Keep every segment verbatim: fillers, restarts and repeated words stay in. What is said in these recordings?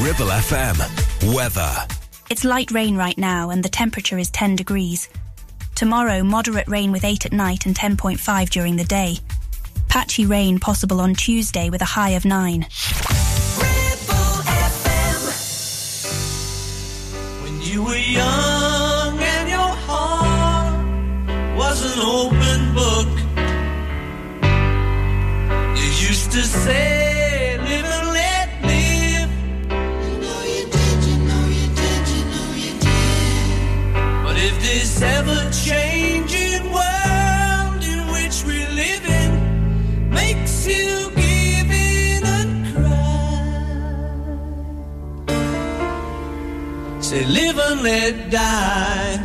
Ribble F M. Weather. It's light rain right now and the temperature is ten degrees. Tomorrow, moderate rain with eight at night and ten point five during the day. Patchy rain possible on Tuesday with a high of nine. Ribble F M. When you were young and your heart was an open book, you used to say, live and let live. You know you did, you know you did, you know you did. But if this ever-changing world in which we live in makes you give in and cry, say, live and let die.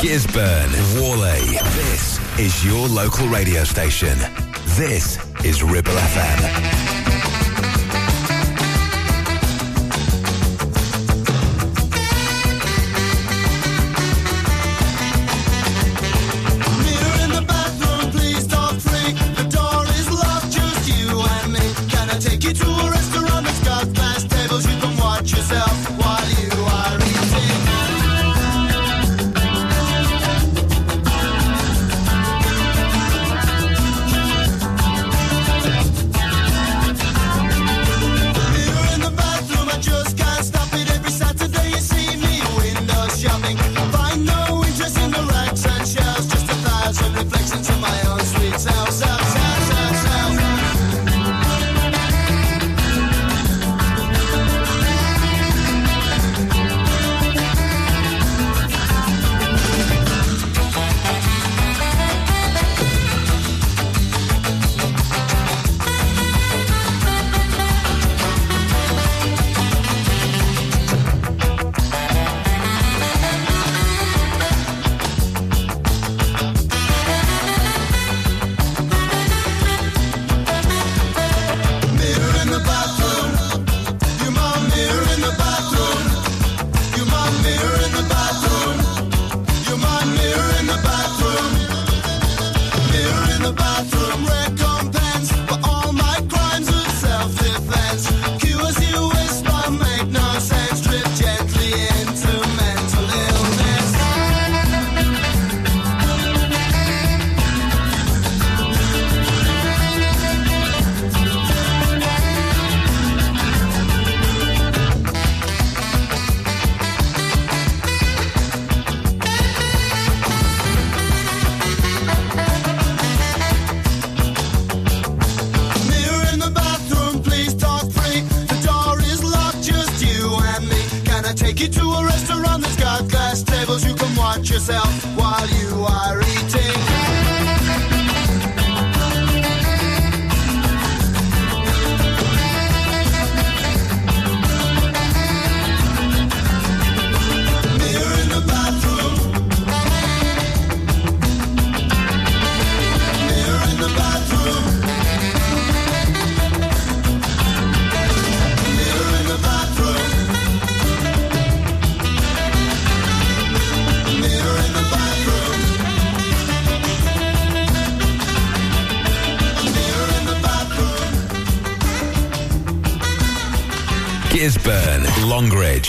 Gisborne, Warley. This is your local radio station. This is Ribble F M. Take you to a restaurant that's got glass tables. You can watch yourself while you are eating. Gisborne, Longridge,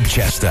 Ribchester,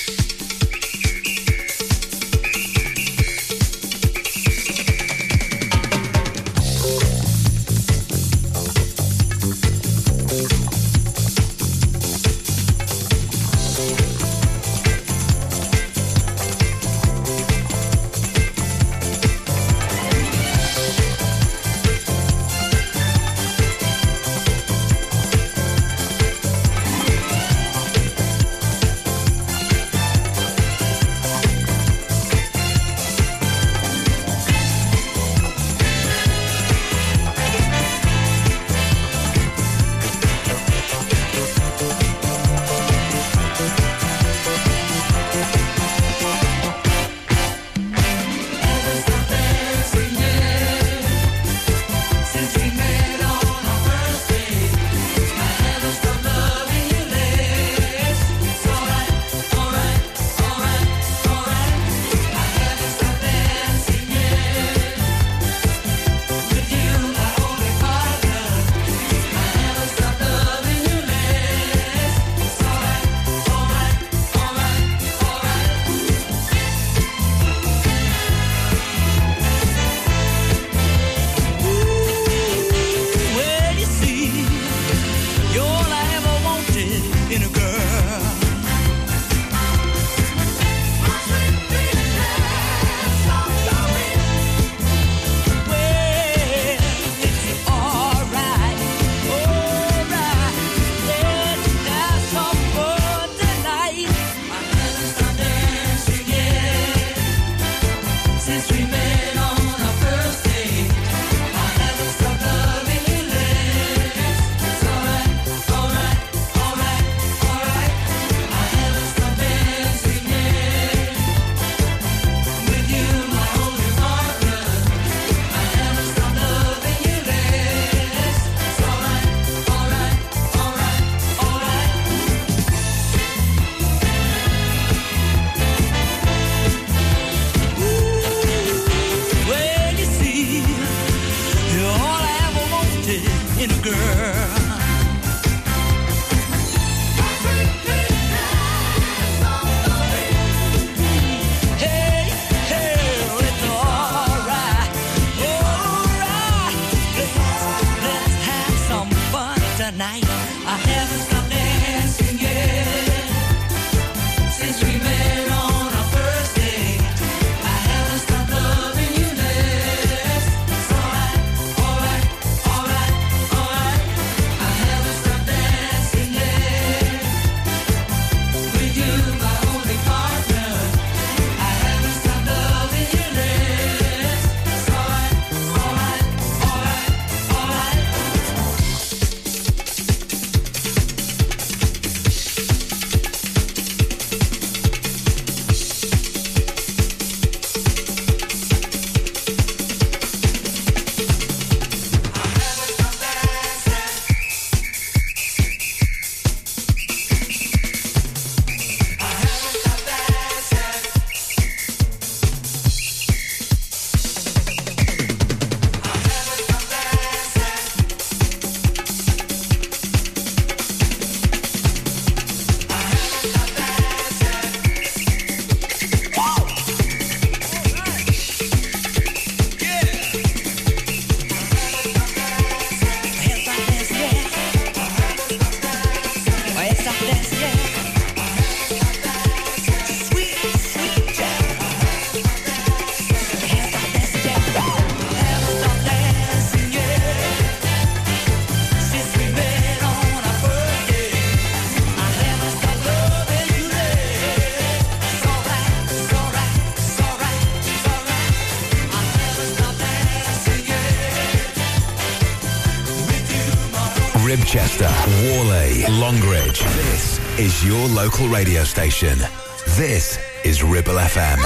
in a girl. Longridge. This is your local radio station. This is Ribble F M.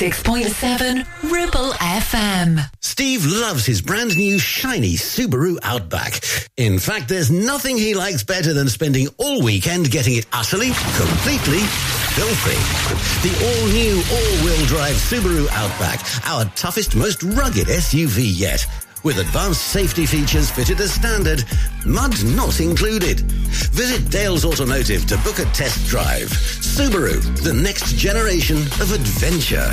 one oh six point seven Ribble F M. Steve loves his brand new shiny Subaru Outback. In fact, there's nothing he likes better than spending all weekend getting it utterly, completely filthy. The all-new, all-wheel drive Subaru Outback, our toughest, most rugged S U V yet. With advanced safety features fitted as standard, mud not included. Visit Dales Automotive to book a test drive. Subaru, the next generation of adventure.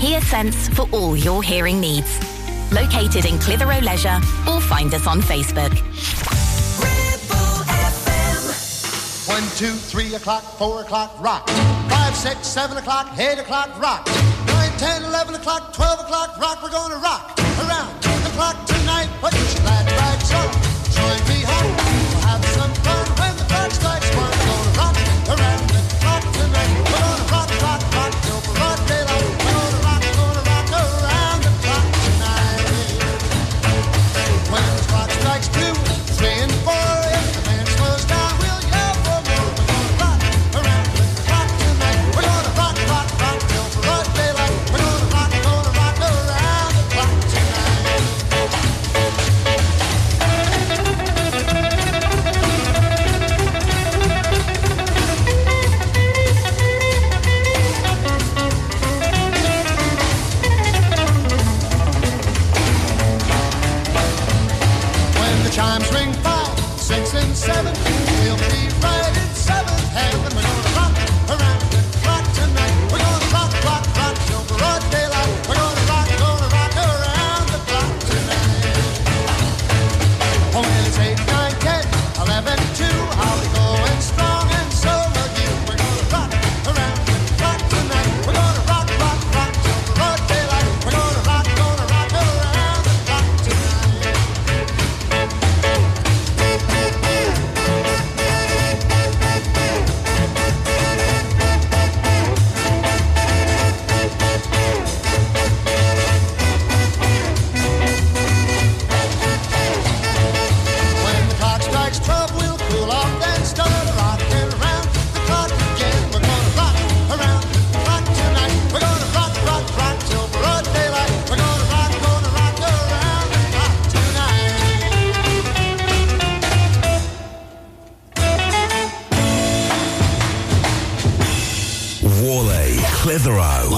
HearSense for all your hearing needs. Located in Clitheroe Leisure, or find us on Facebook. Ribble F M. One, two, three o'clock, four o'clock, rock. Five, six, seven o'clock, eight o'clock, rock. Nine, ten, eleven o'clock, twelve o'clock, rock. We're gonna rock around the clock tonight. Put your glad rags on. Join me home. We'll have some fun when the clock strikes one. We're gonna rock around the clock tonight. We're gonna rock, rock, rock till the broad daylight. Seven, we'll be right in seventh heaven. We're gonna rock around the clock tonight. We're gonna rock, rock, rock till broad daylight. We're gonna rock, gonna rock around the clock tonight. Oh, well, it's eight, nine, ten, eleven, two. I'll be going strong and so will you. We're gonna rock around the clock tonight. We're gonna rock, rock, rock till broad daylight. We're gonna rock, gonna rock around the clock tonight.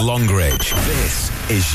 Longridge. This is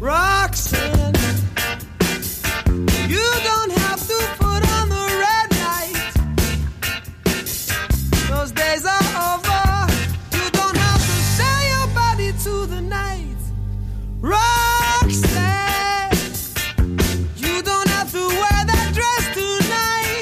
Roxanne, you don't have to wear that dress tonight.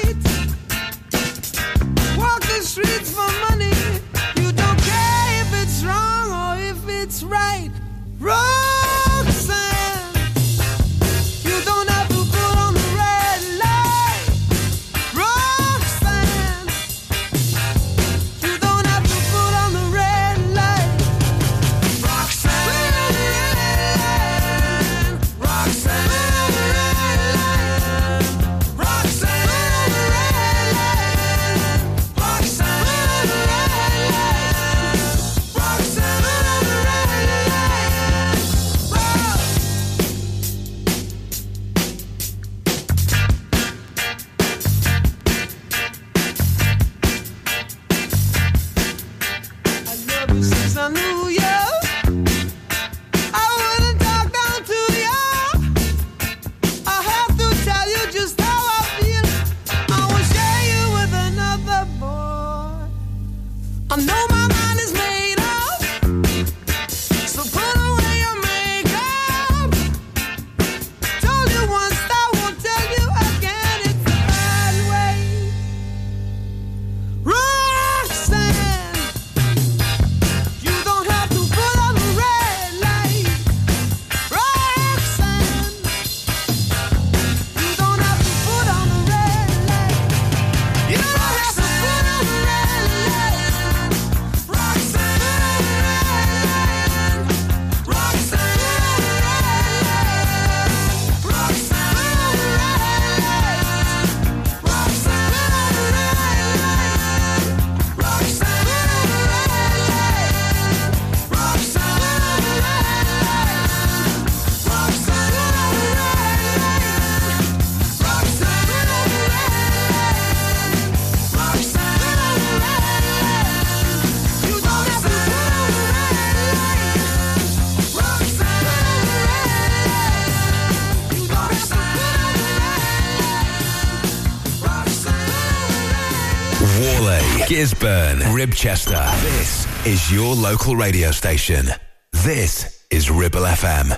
Morley, Gisburn, Ribchester. This is your local radio station. This is Ribble F M.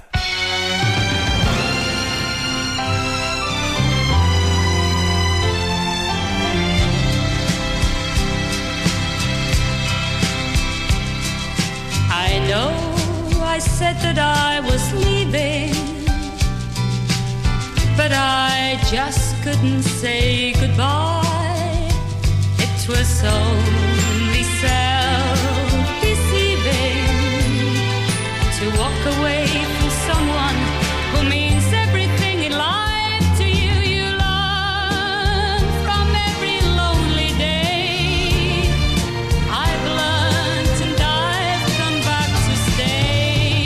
I know I said that I was leaving, but I just couldn't say goodbye. It was only self-deceiving to walk away from someone who means everything in life to you. You learn from every lonely day. I've learned and I've come back to stay.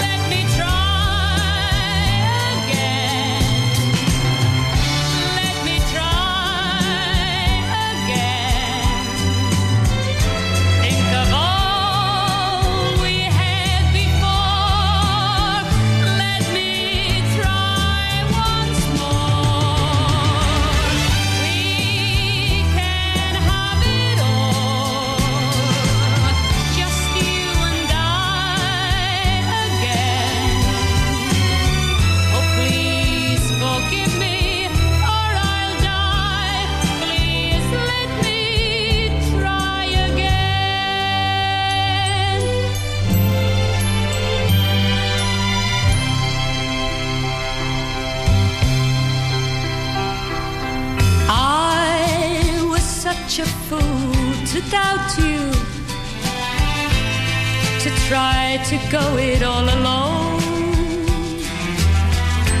Let me try again. Let me try. A fool to doubt you, to try to go it all alone.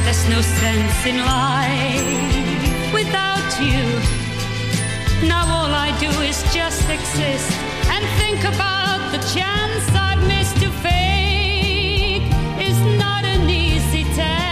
There's no sense in life without you. Now all I do is just exist and think about the chance I've missed to fake. It's not an easy task.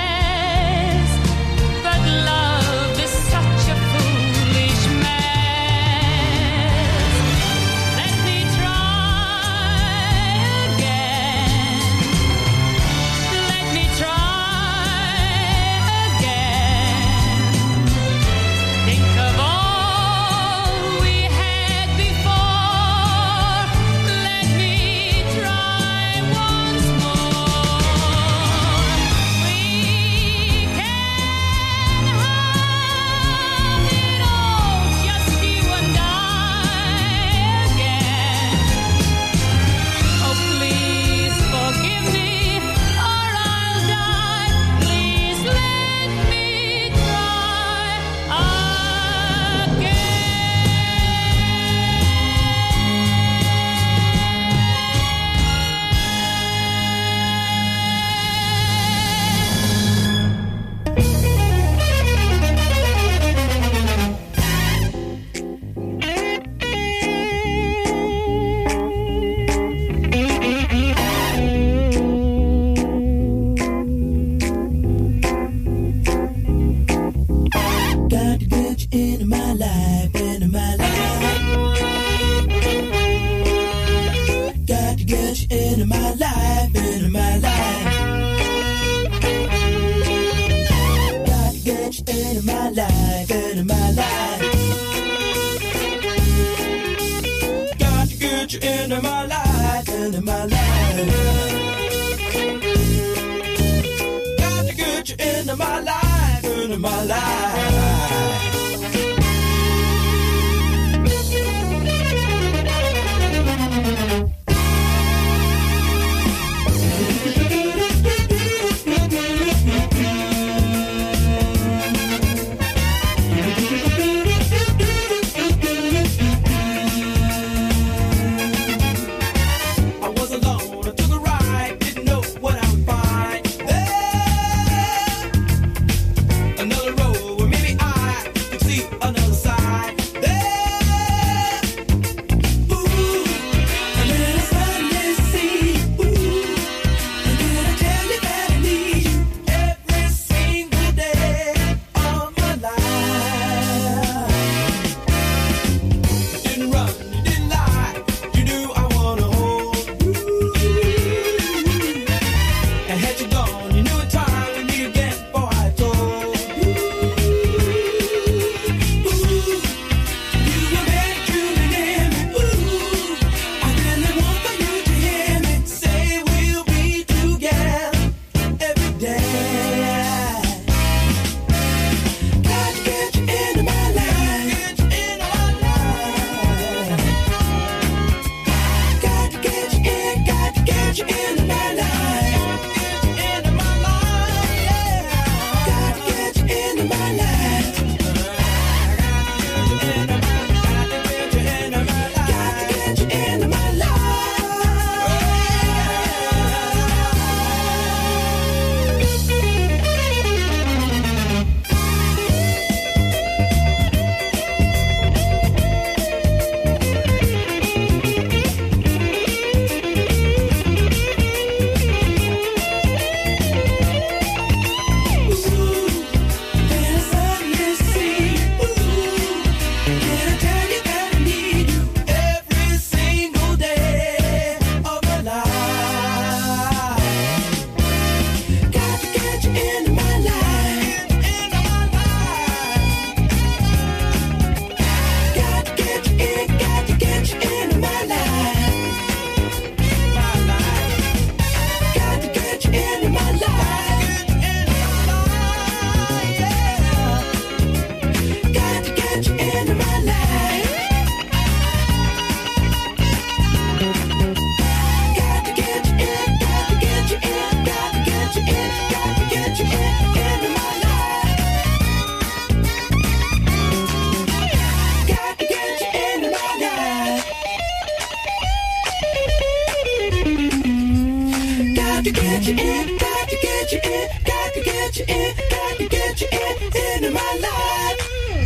man of my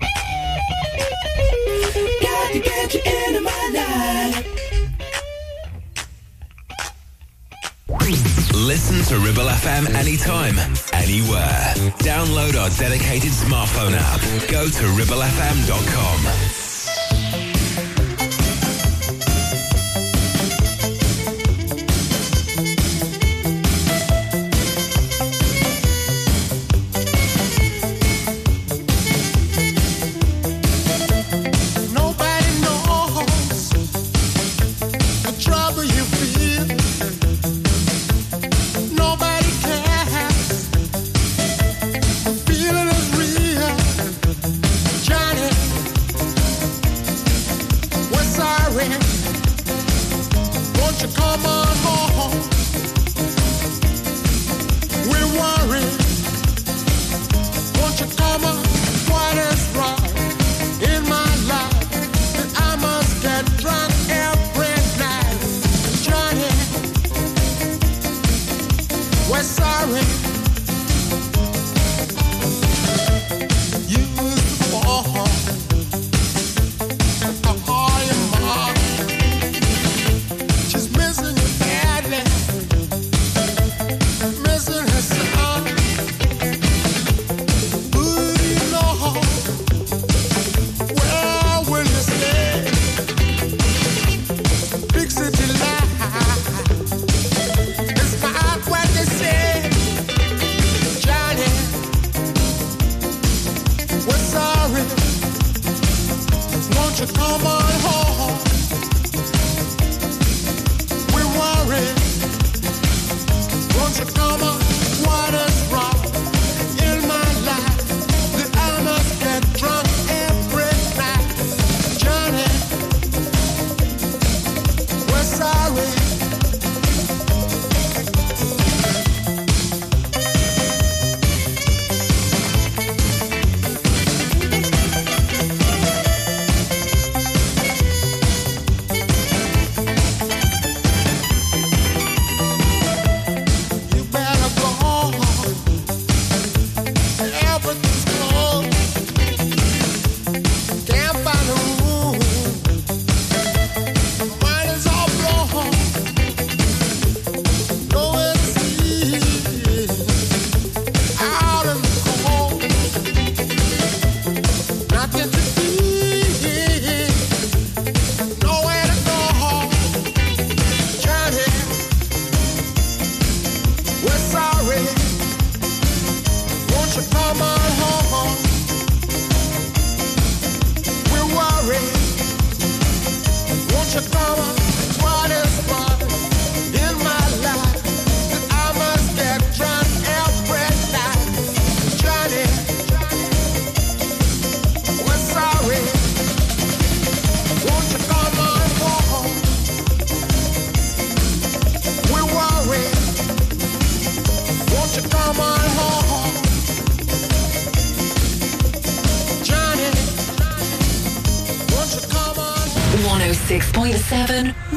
life. Got to get you into my life. Listen to Ribble F M anytime, anywhere. Download our dedicated smartphone app. Go to ribble f m dot com.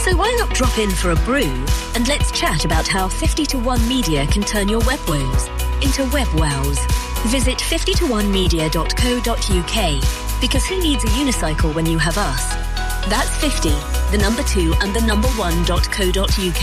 So why not drop in for a brew and let's chat about how fifty to one Media can turn your web woes into web wows. Visit fifty to one media dot co dot uk because who needs a unicycle when you have us? That's fifty, the number two and the number one dot co dot uk.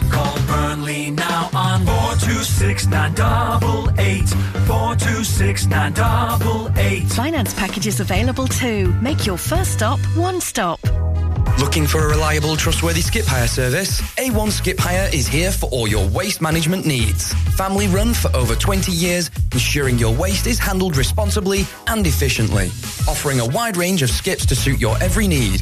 Call Burnley now on four two six nine eight eight. four two six nine eight eight. Finance packages available too. Make your first stop One Stop. Looking for a reliable, trustworthy skip hire service? A one Skip Hire is here for all your waste management needs. Family run for over twenty years, ensuring your waste is handled responsibly and efficiently. Offering a wide range of skips to suit your every need,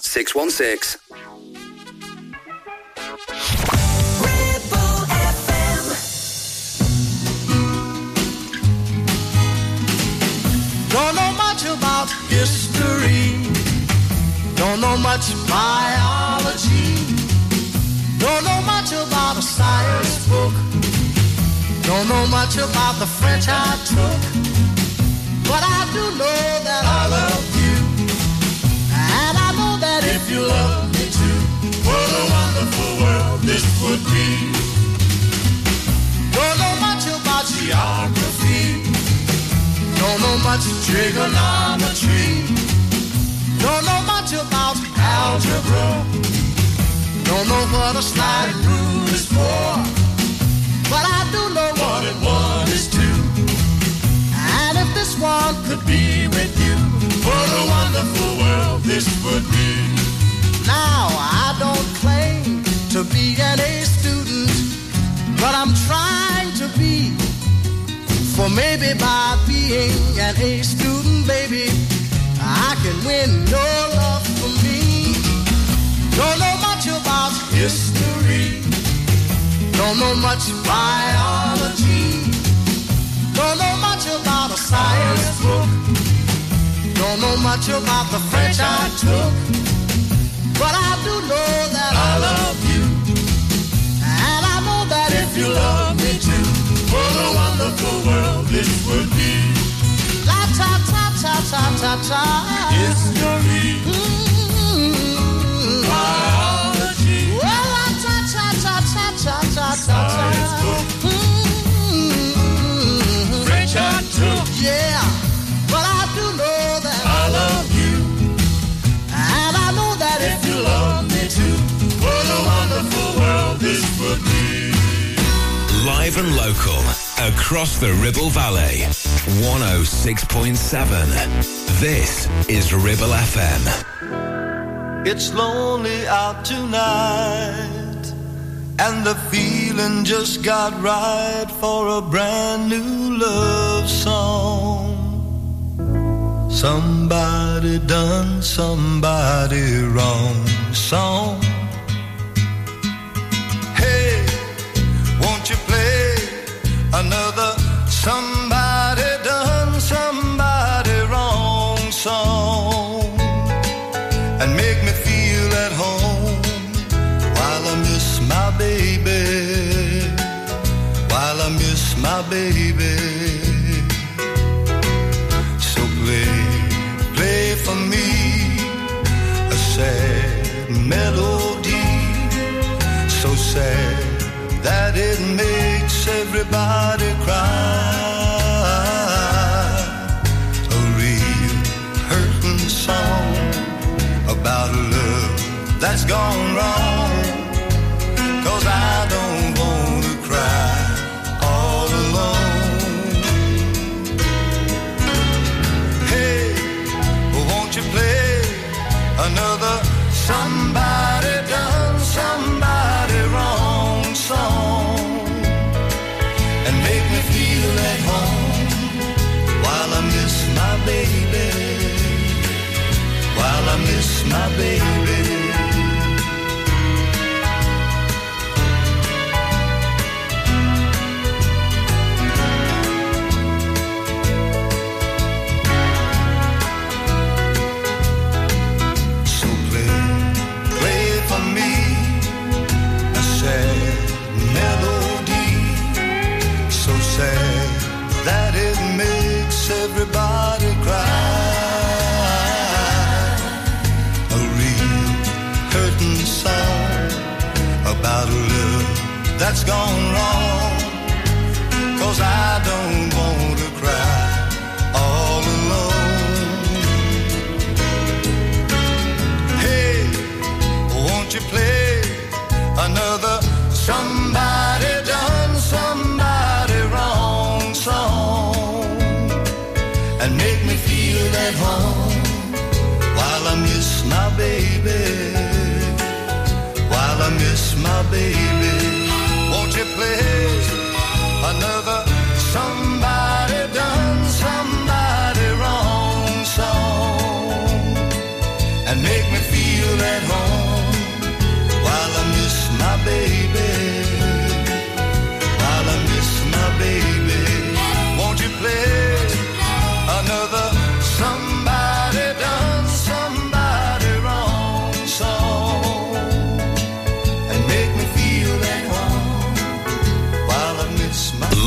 six one six. Don't know much about history, don't know much biology, don't know much about a science book, don't know much about the French I took, but I do know that I love you, and I know that if you love me too, what a wonderful world this would be. Don't know much about geography, don't know much trigonometry, don't know much about algebra, don't know what a slide rule is for, but I do know what it one is two, and if this one could be with you, what a wonderful world this would be. Now I don't claim to be an A student, but I'm trying to be. For maybe by being an A student, baby, I can win your love for me. Don't know much about history, don't know much biology, don't know much about a science book, don't know much about the French I took, but I do know that I love you, and I know that if you love me too, what a wonderful world this would be. La ta ta ta ta ta ta. History. Mm-hmm. Biology. Well, la ta ta ta ta ta ta ta ta. Mm-hmm. French I took. Yeah, but I do know that I love you, and I know that if you love me too, what a wonderful world this would be. Live and local, across the Ribble Valley, one oh six point seven. This is Ribble F M. It's lonely out tonight, and the feeling just got right for a brand new love song. Somebody done somebody wrong song. Won't you play another somebody done somebody wrong song and make me feel at home while I miss my baby, while I miss my baby. So play, play for me a sad melody, so sad that it makes everybody cry. A real hurting song about a love that's gone wrong. 'Cause I don't wanna cry all alone. Hey, won't you play another somebody done somebody wrong song and make me feel at home while I miss my baby, while I miss my baby. that's gone wrong, 'cause I don't want to cry all alone. Hey, won't you play another somebody done somebody wrong song and make me feel at home while I miss my baby, while I miss my baby. Won't you please another somebody done somebody wrong song and make me feel at home while I miss my baby, while I miss my baby. Won't you please another somebody done somebody wrong song and make me feel at home while I miss my baby.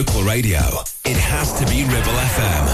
Local radio, it has to be Ribble F M.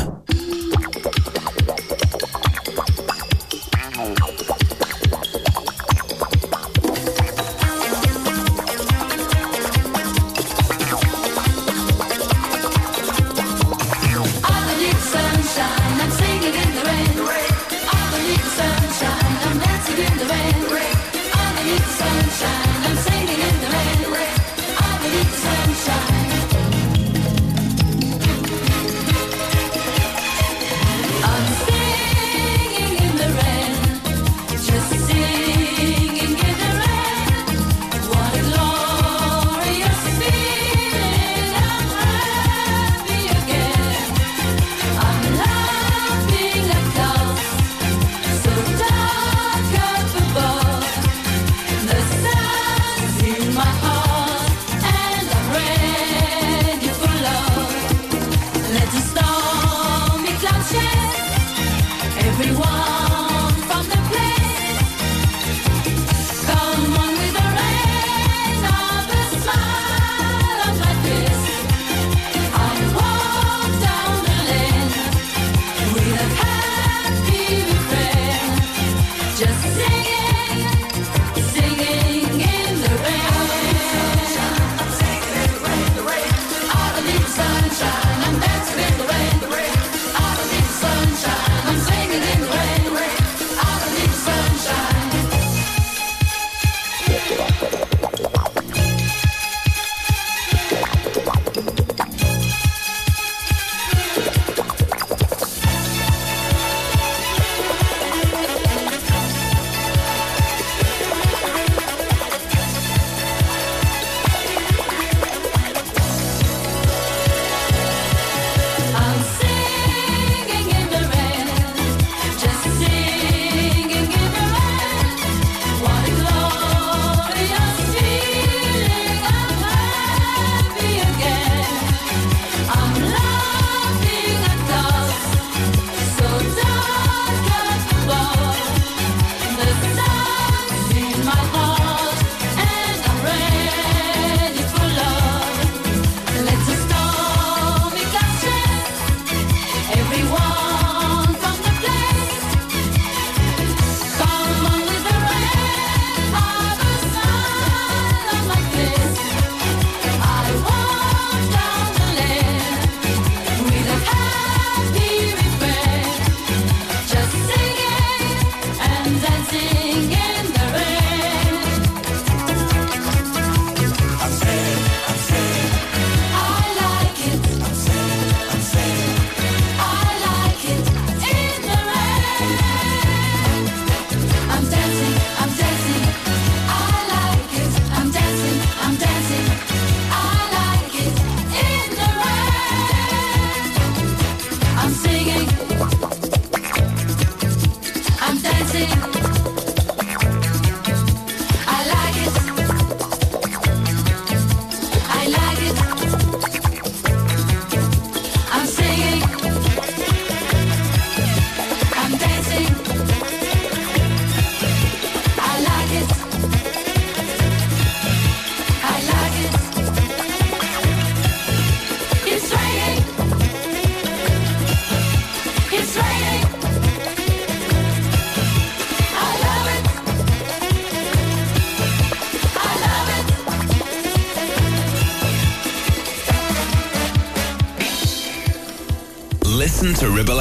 listen to Ribble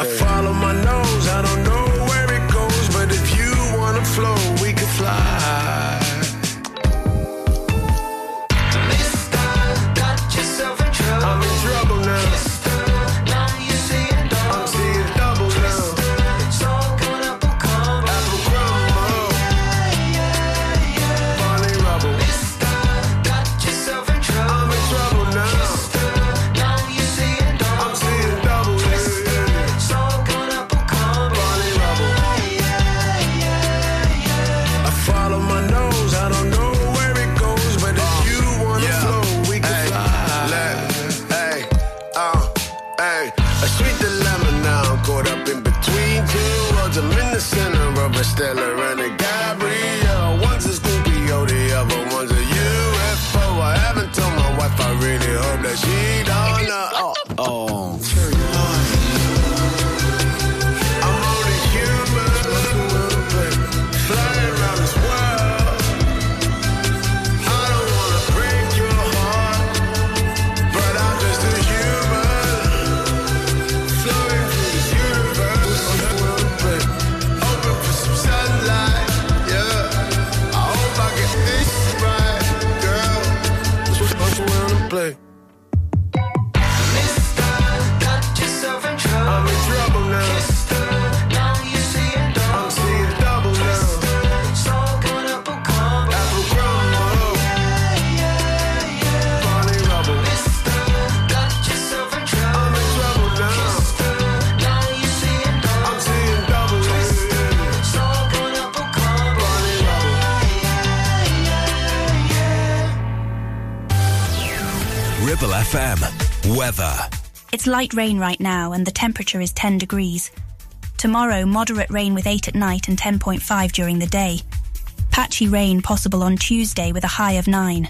I follow my nose, I don't know where it goes, but if you wanna flow, we can fly. Mister, got yourself in trouble. I'm in trouble now. Mister, now you see it double. I'm seeing double now. Mister, so good apple crumble. Apple crumble. Yeah, yeah, yeah. Barley rubble. Mister, got yourself in trouble. I'm in trouble now. Mister, Stella and a Gabrielle, one's a Scorpio, the other one's a U F O. I haven't told my wife, I really hope that she don't know. Oh, oh. I'm only human, flying around this world. I don't wanna break your heart, but I'm just a human, flowing through this universe. Sunlight, yeah. I hope I get this right, girl. That's what I'm supposed to play. Mister, got yourself in trouble. I'm in trouble now. Mister, now you see it double. I'm seeing double now. Mister, so good apple crumble. Apple crumble. Yeah, yeah, yeah. Barley rubble. Mister, got yourself in trouble. I'm in trouble now. Mister, now you see it double. I'm seeing double now. Ribble F M. Weather. It's light rain right now and the temperature is ten degrees. Tomorrow, moderate rain with eight at night and ten point five during the day. Patchy rain possible on Tuesday with a high of nine.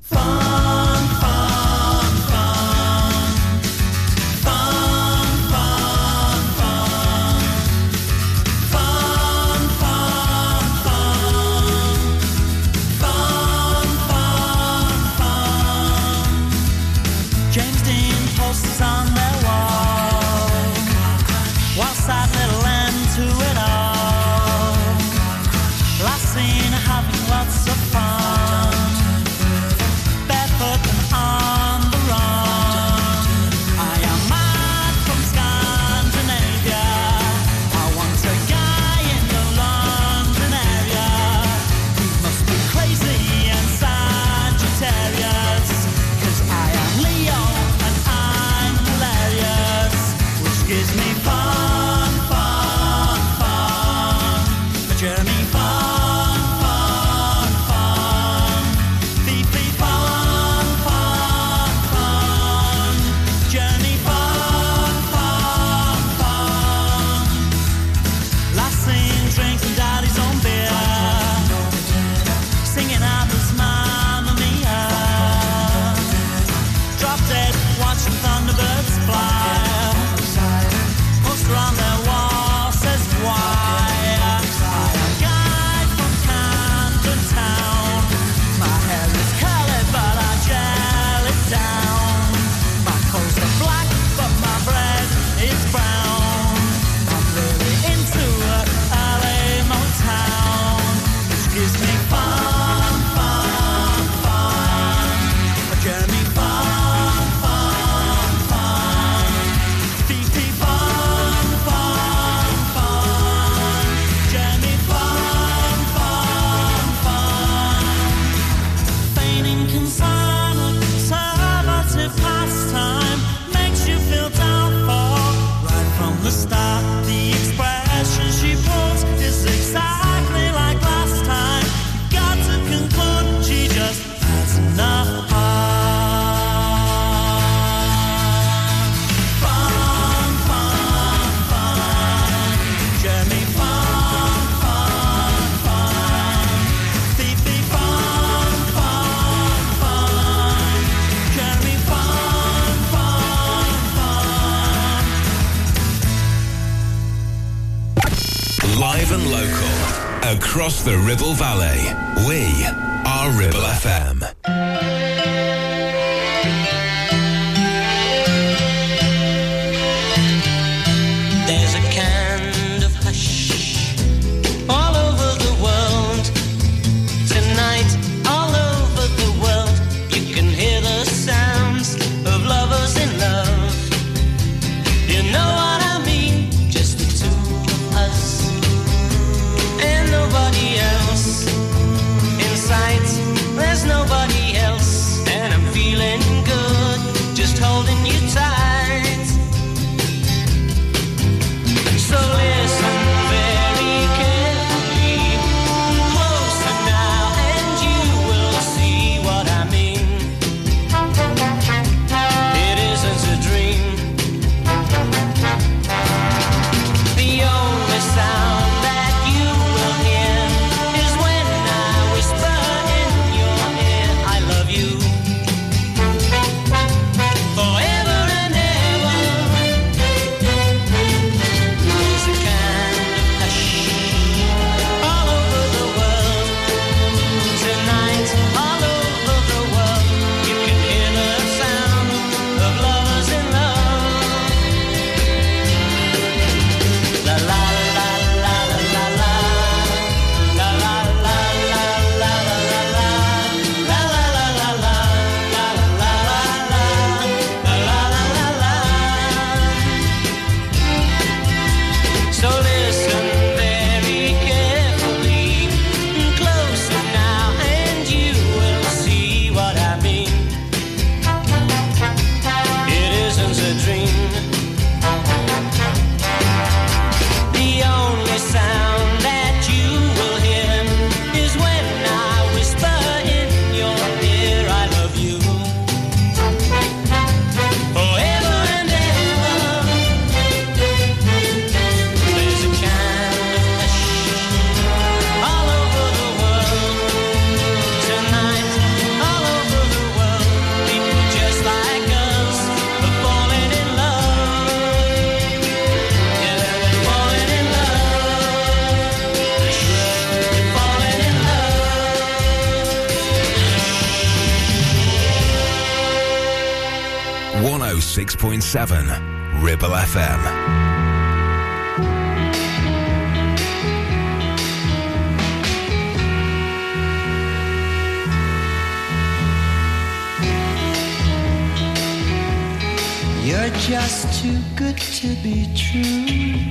Fun. Across the Ribble Valley, we are Ribble F M. There's a kind of hush all over the world. Tonight, all over the world, you can hear the sounds of lovers in love. You know what? Nobody else in sight, there's nobody else. one oh six point seven Ribble F M. You're just too good to be true.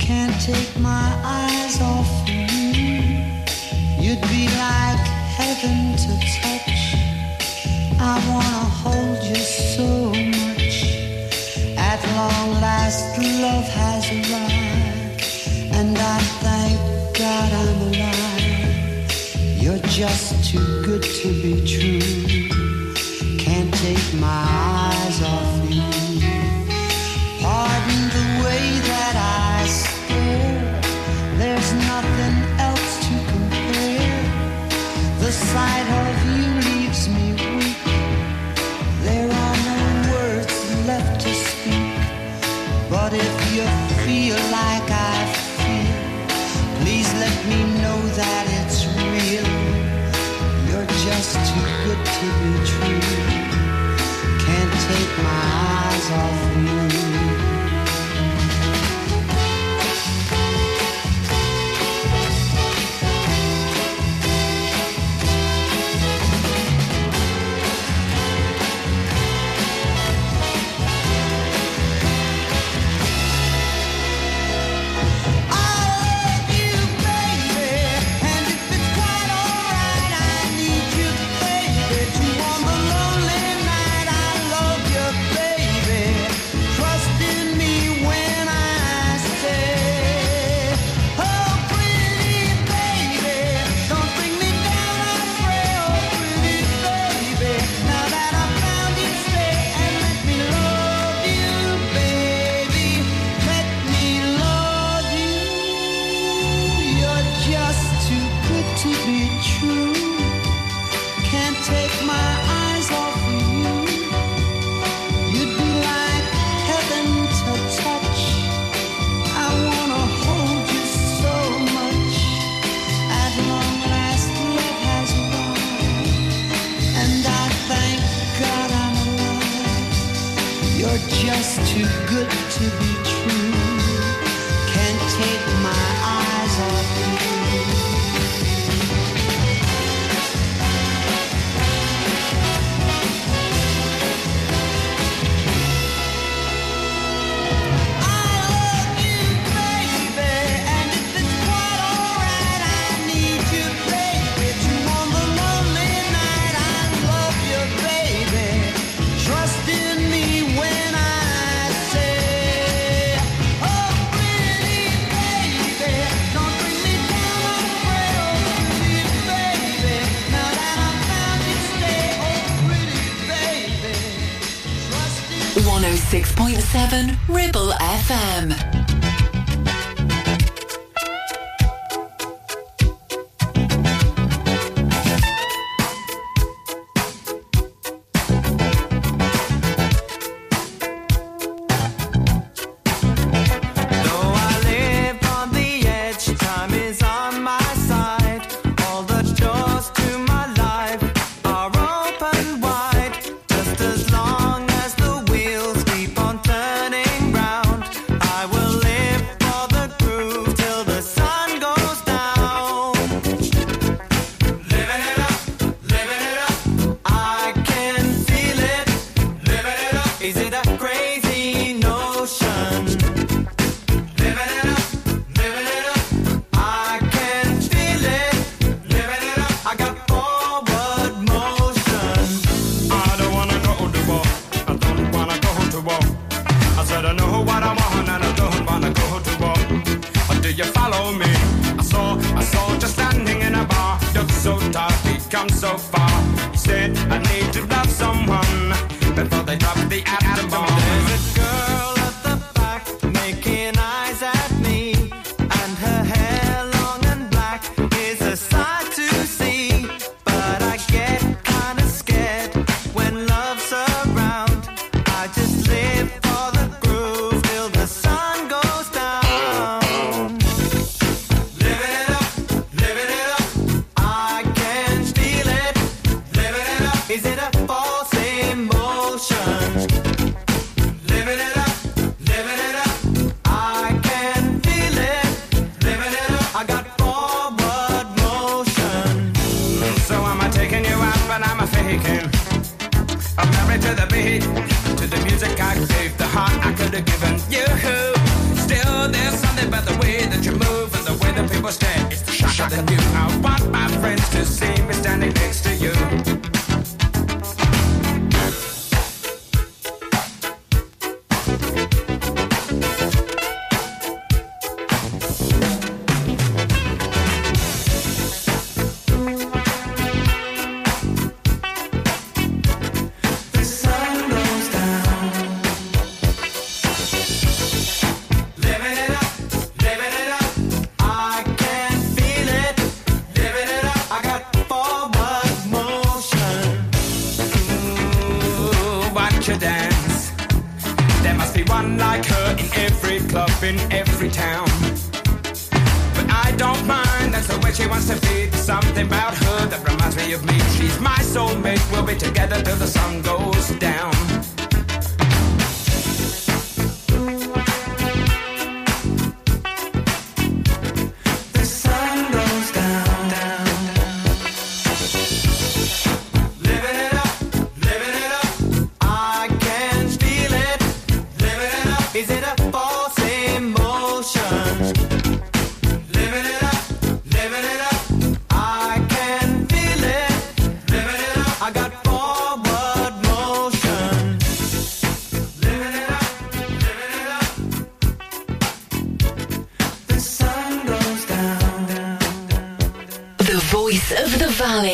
Can't take my eyes off you. You'd be like heaven to touch. I wanna hold you so much. At long last, love has arrived, and I thank God I'm alive. You're just too good to be true. Can't take my eyes off you. Sight of you leaves me weak. There are no words left to speak. But if you feel like I feel, please let me know that it's real. You're just too good to be true. Can't take my eyes off you. one oh six point seven Ribble F M. to the beat, to the music I gave, the heart I could have given you. Still there's something about the way that you move and the way that people stare. It's the shock, shock of the new. I want my friends to see me standing next to you.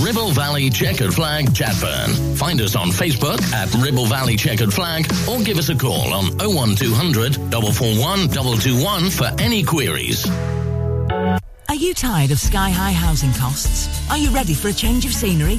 Ribble Valley Checkered Flag, Chatburn. Find us on Facebook at Ribble Valley Checkered Flag or give us a call on oh one two hundred, four four one, two two one for any queries. Are you tired of sky-high housing costs? Are you ready for a change of scenery?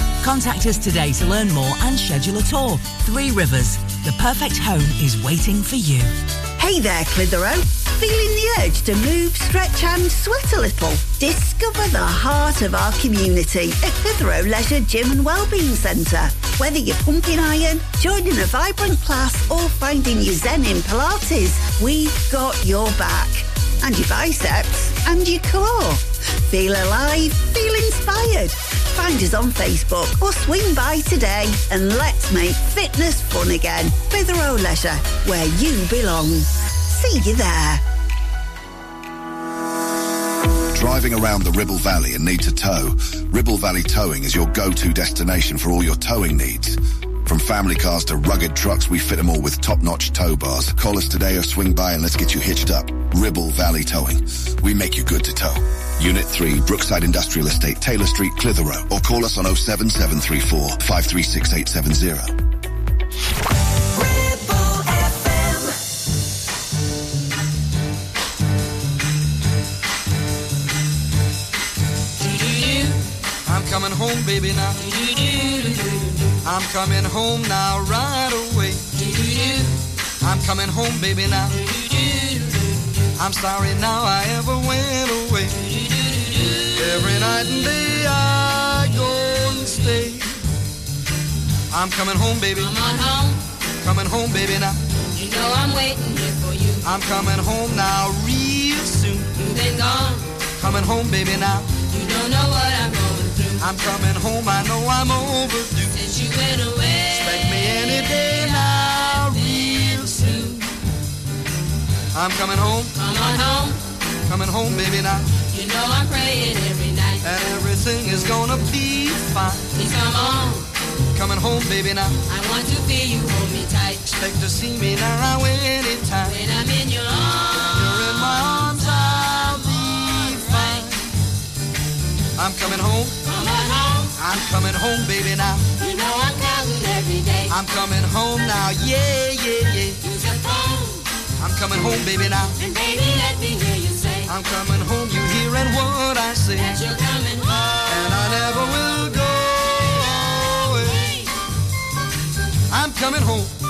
Contact us today to learn more and schedule a tour. Three Rivers, the perfect home is waiting for you. Hey there, Clitheroe. Feeling the urge to move, stretch and sweat a little? Discover the heart of our community at Clitheroe Leisure Gym and Wellbeing Centre. Whether you're pumping iron, joining a vibrant class or finding your zen in Pilates, we've got your back. And your biceps and your core. Feel alive, feel inspired. Find us on Facebook or swing by today and let's make fitness fun again. Clitheroe Leisure, where you belong. See you there. Driving around the Ribble Valley and need to tow? Ribble Valley Towing is your go-to destination for all your towing needs. From family cars to rugged trucks, we fit them all with top-notch tow bars. Call us today or swing by and let's get you hitched up. Ribble Valley Towing. We make you good to tow. Unit three, Brookside Industrial Estate, Taylor Street, Clitheroe. Or call us on oh seven seven three four, five three six eight seven zero. I'm coming home, baby, now. I'm coming home now, right away. I'm coming home, baby, now. I'm sorry now I ever went away. Every night and day I go and stay. I'm coming home, baby. Come on home. Coming home, baby, now. You know I'm waiting here for you. I'm coming home now, real soon. You've been gone. Coming home, baby, now. You don't know what I'm going through. I'm coming home, I know I'm overdue. Since you went away. Expect me any day now, real soon. I'm coming home. Come on home. Coming home, baby, now. You know I'm praying every night. And everything is gonna be fine. Please come on. Coming home, baby, now. I want to feel you hold me tight. Expect to see me now, I win in time. When I'm in your arms, you're in my arms, I'll be fine. I'm coming home. Coming home. I'm coming home, baby, now. You know I'm counting every day. I'm coming home now, yeah, yeah, yeah. Use your phone. I'm coming home, baby, now. And baby, let me hear you say. I'm coming home, you hearing what I say. That you're coming home. And I never will go. I'm coming home. Come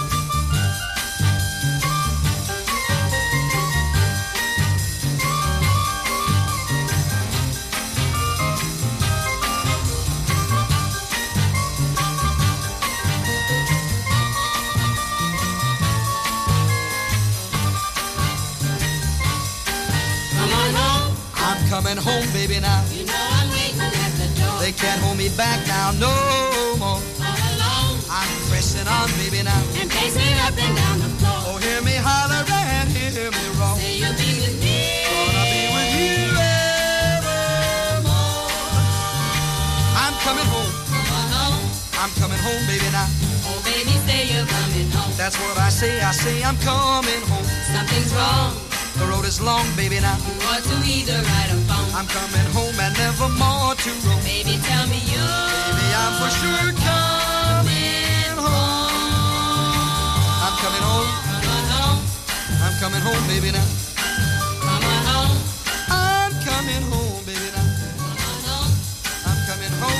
on home. I'm coming home, baby, now. You know I'm waiting at the door. They can't hold me back now, no more. Pressing on, baby, now. And pacing up and down the floor. Oh, hear me holler and hear me roar. Say you'll be with me. Gonna be with you evermore. I'm coming home. Come home. I'm coming home, baby, now. Oh, baby, say you're coming home. That's what I say. I say I'm coming home. Something's wrong. The road is long, baby, now. You ought to either ride or phone. I'm coming home and never more to roam. Baby, tell me you. Baby, I'm for sure coming. I'm coming home. Come on home. I'm coming home, baby, now. Come on home. I'm coming home, baby, now. Come on home. I'm coming home.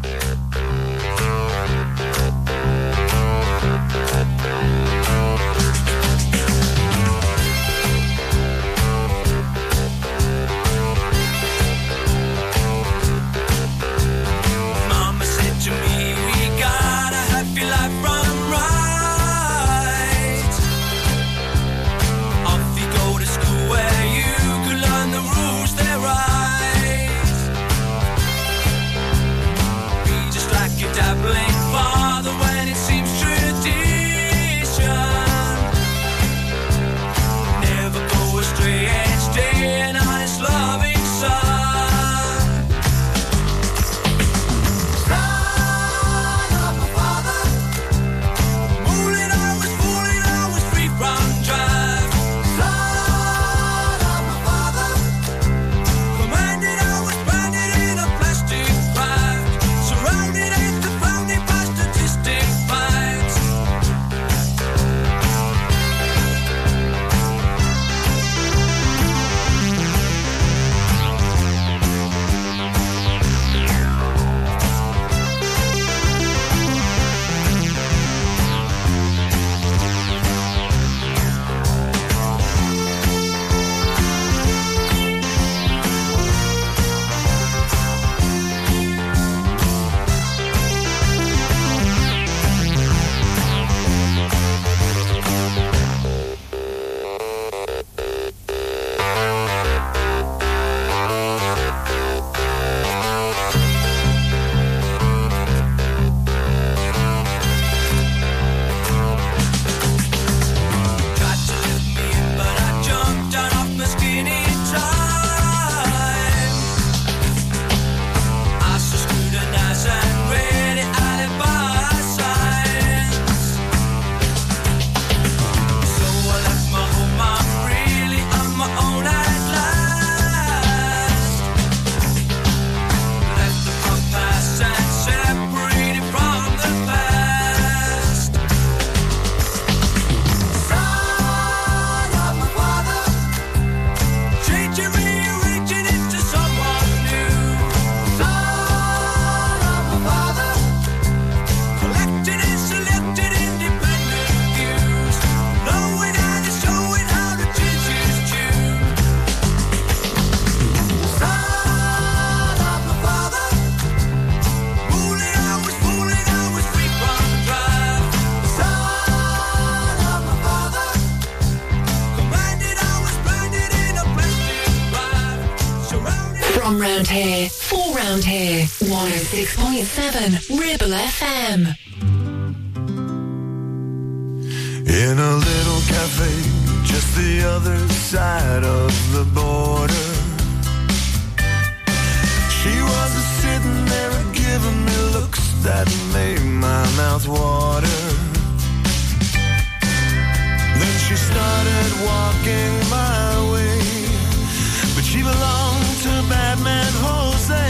one oh six point seven Ribble F M. in a little cafe just the other side of the border. She was a sitting there giving me looks that made my mouth water. Then she started walking my way, but she belonged to Batman Jose.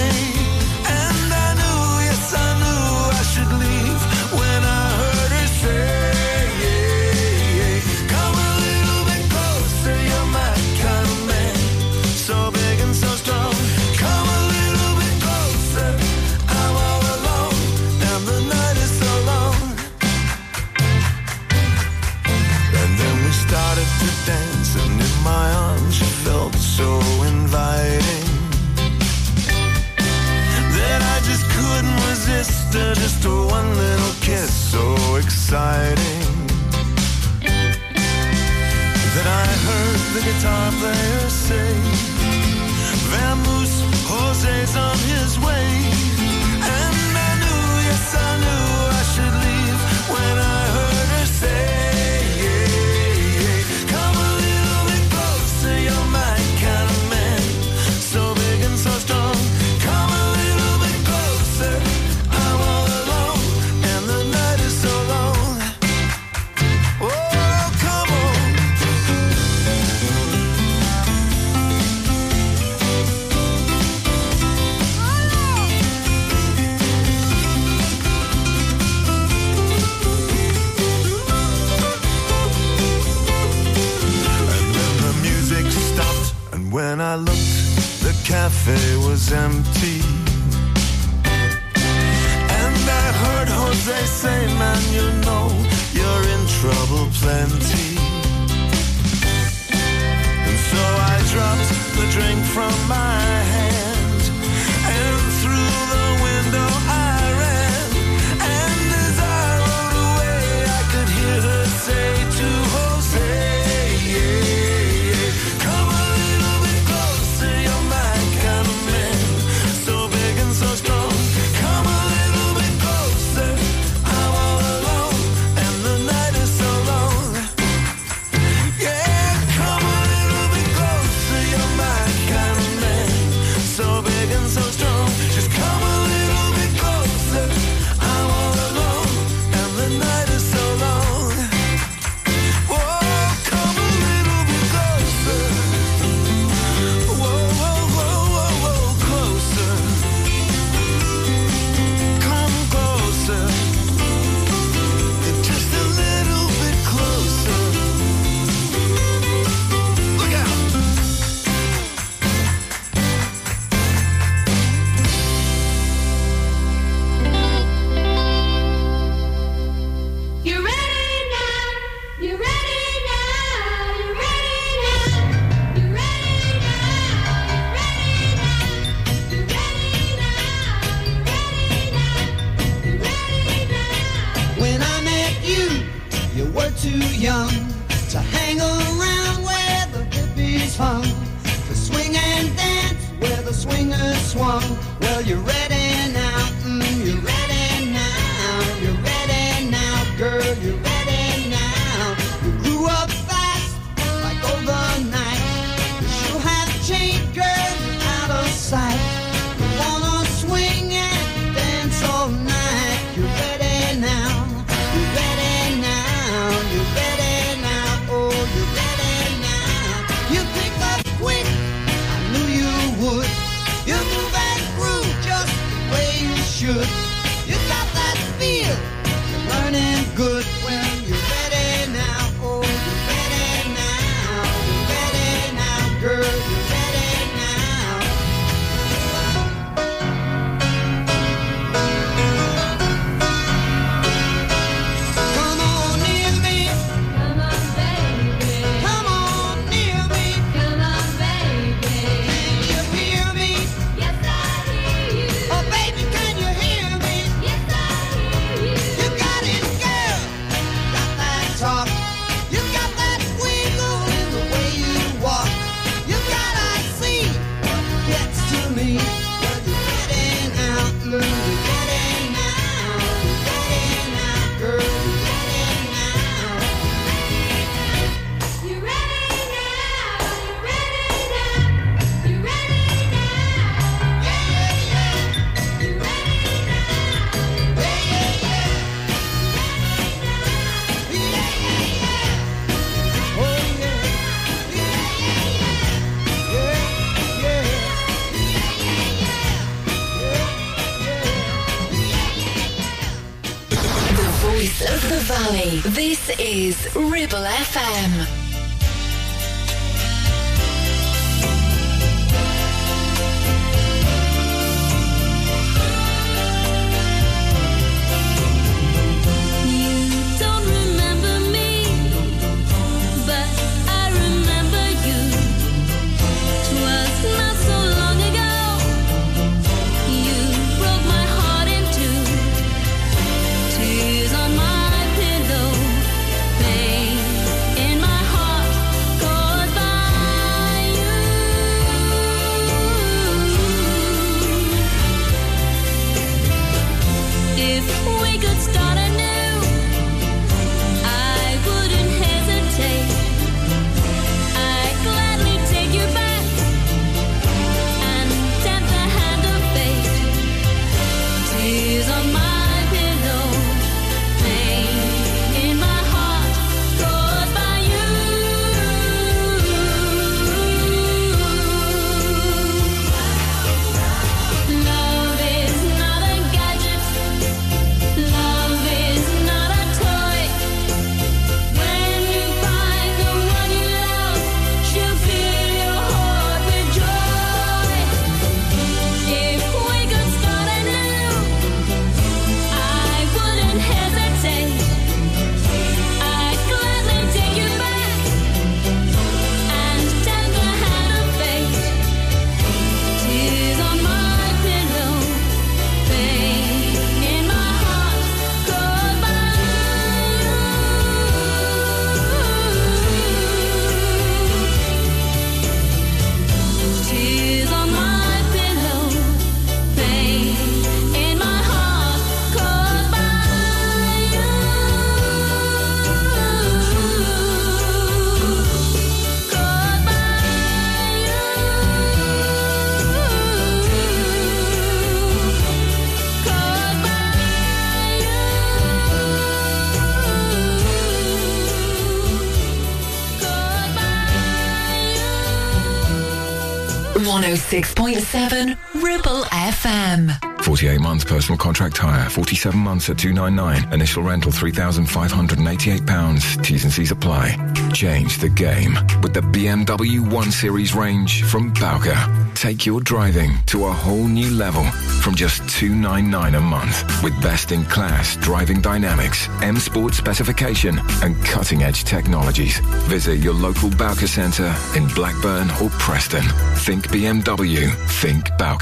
And I knew, yes I knew I should leave when I heard her say, my arms felt so inviting that I just couldn't resist her. Just a one little kiss, so exciting, that I heard the guitar player say, Vamos, Jose's on his way. And I knew, yes I knew I should leave when I heard her say, when I looked, the cafe was empty. And I heard Jose say, man, you know, you're in trouble plenty. And so I dropped the drink from my hand, and through the window I ran. And as I rode away, I could hear her say to Jose, voice of the valley. This is Ribble F M. one oh six point seven Ribble F M. forty-eight months personal contract hire, forty-seven months at two ninety-nine. Initial rental three thousand five hundred eighty-eight pounds. T's and C's apply. Change the game with the B M W one series range from Bowker. Take your driving to a whole new level from just two ninety-nine a month, with best-in-class driving dynamics, M Sport specification and cutting-edge technologies. Visit your local Bowker centre in Blackburn or Preston. Think B M W. Think Bowker.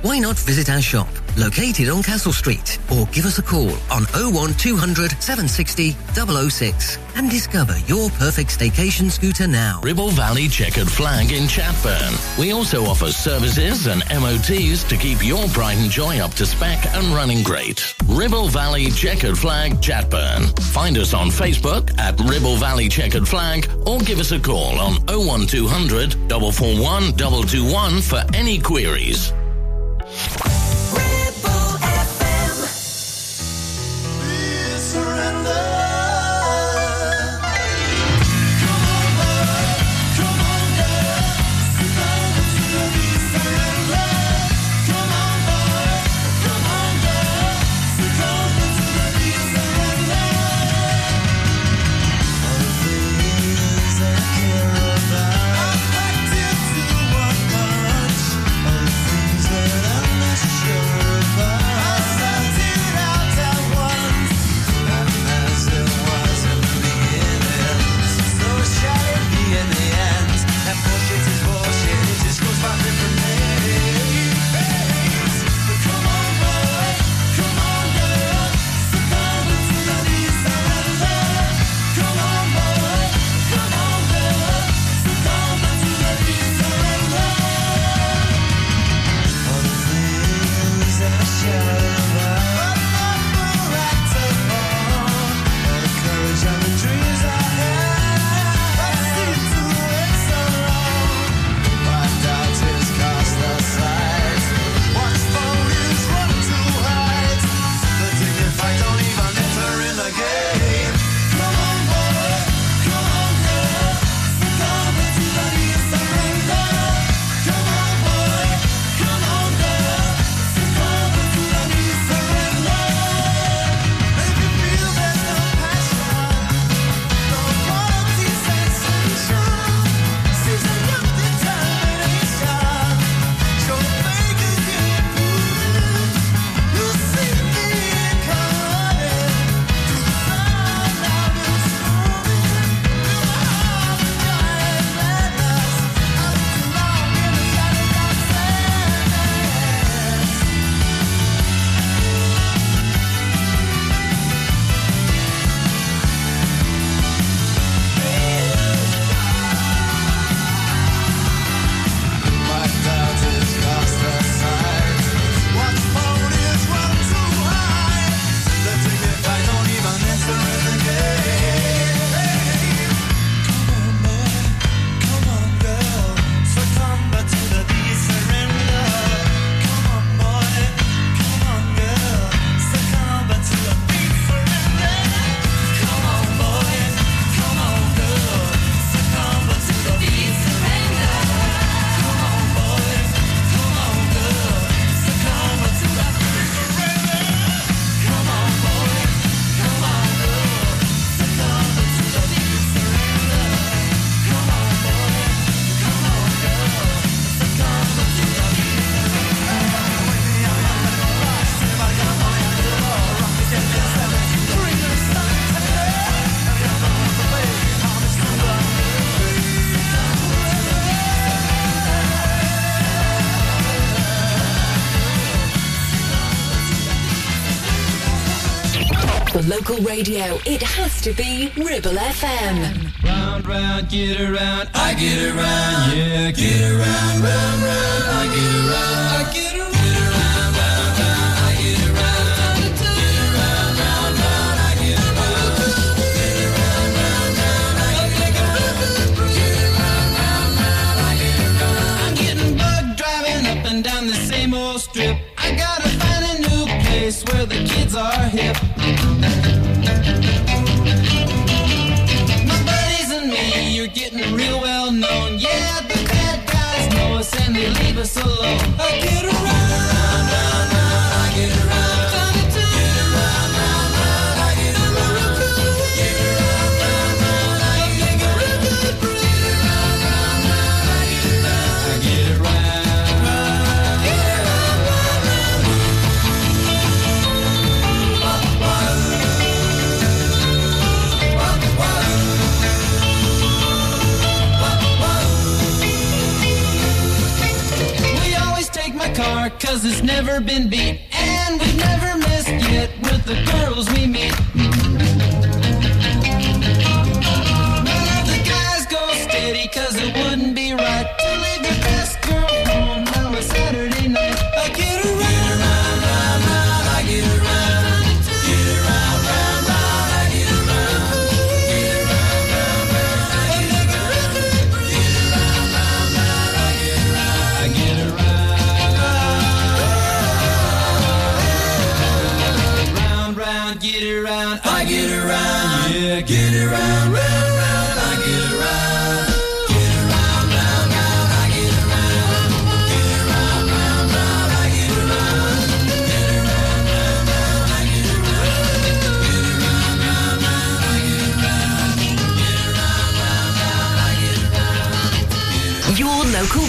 Why not visit our shop, located on Castle Street, or give us a call on oh one two hundred, seven six zero, double oh six and discover your perfect staycation scooter now. Ribble Valley Checkered Flag in Chatburn. We also offer services and M O Ts to keep your pride and joy up to spec and running great. Ribble Valley Checkered Flag, Chatburn. Find us on Facebook at Ribble Valley Checkered Flag or give us a call on oh one two hundred, four four one, two two one for any queries. Ribble F M. Please surrender. Come over, come over. Slip over to the peace surrender. Come over, come over. Slip over to the peace surrender. All the things I care about, I've packed into one punch. All the things that I'm not sure. local radio, it has to be Ribble F M. Round, round, get around, I get around, yeah, get around, round, round, I get around, I get around. Strip. I gotta find a new place where the kids are hip. My buddies and me, you're getting real well known. Yeah, the bad guys know us and they leave us alone. I get around, round, round, I get around. Car, cause it's never been beat, and we've never missed yet with the girls we meet. None of the guys go steady, cause it wouldn't be right to leave the best girl home on a Saturday night. I get around. I get around, yeah, get around, round, round, I get around, get around, round, round, I get around, get around, round, round, I get around, get around, round, round, I get around, get around, round, round, I get around, get around, round, round, I get around. Your local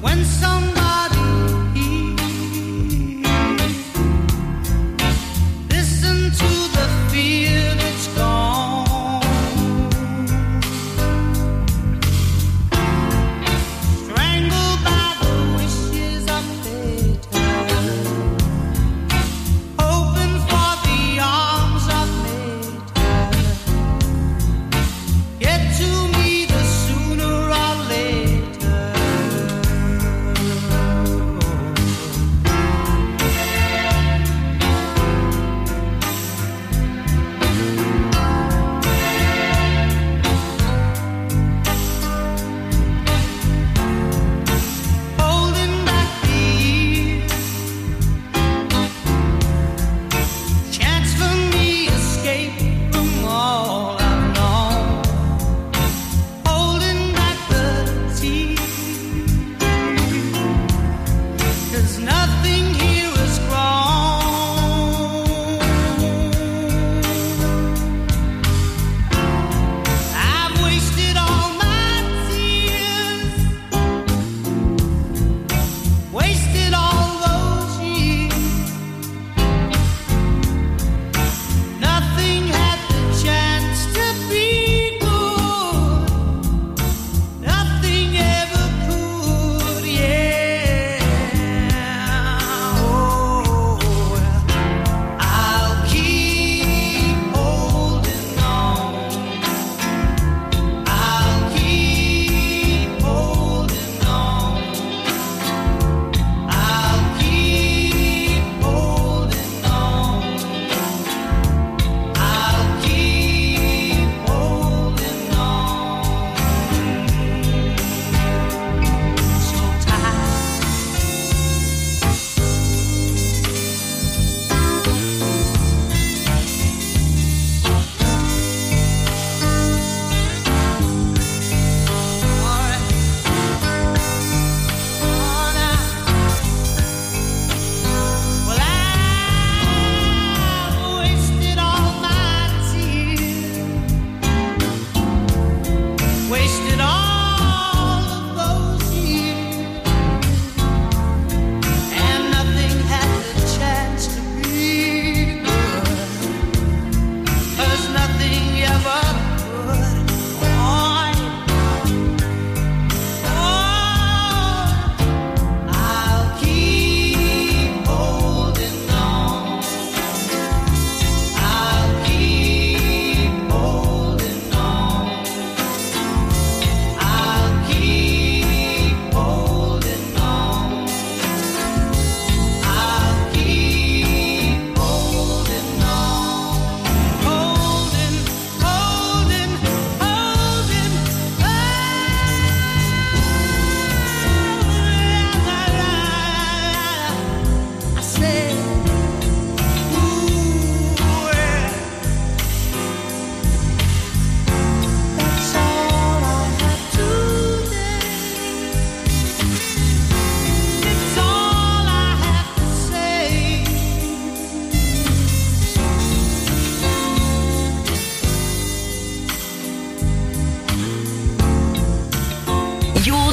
When somebody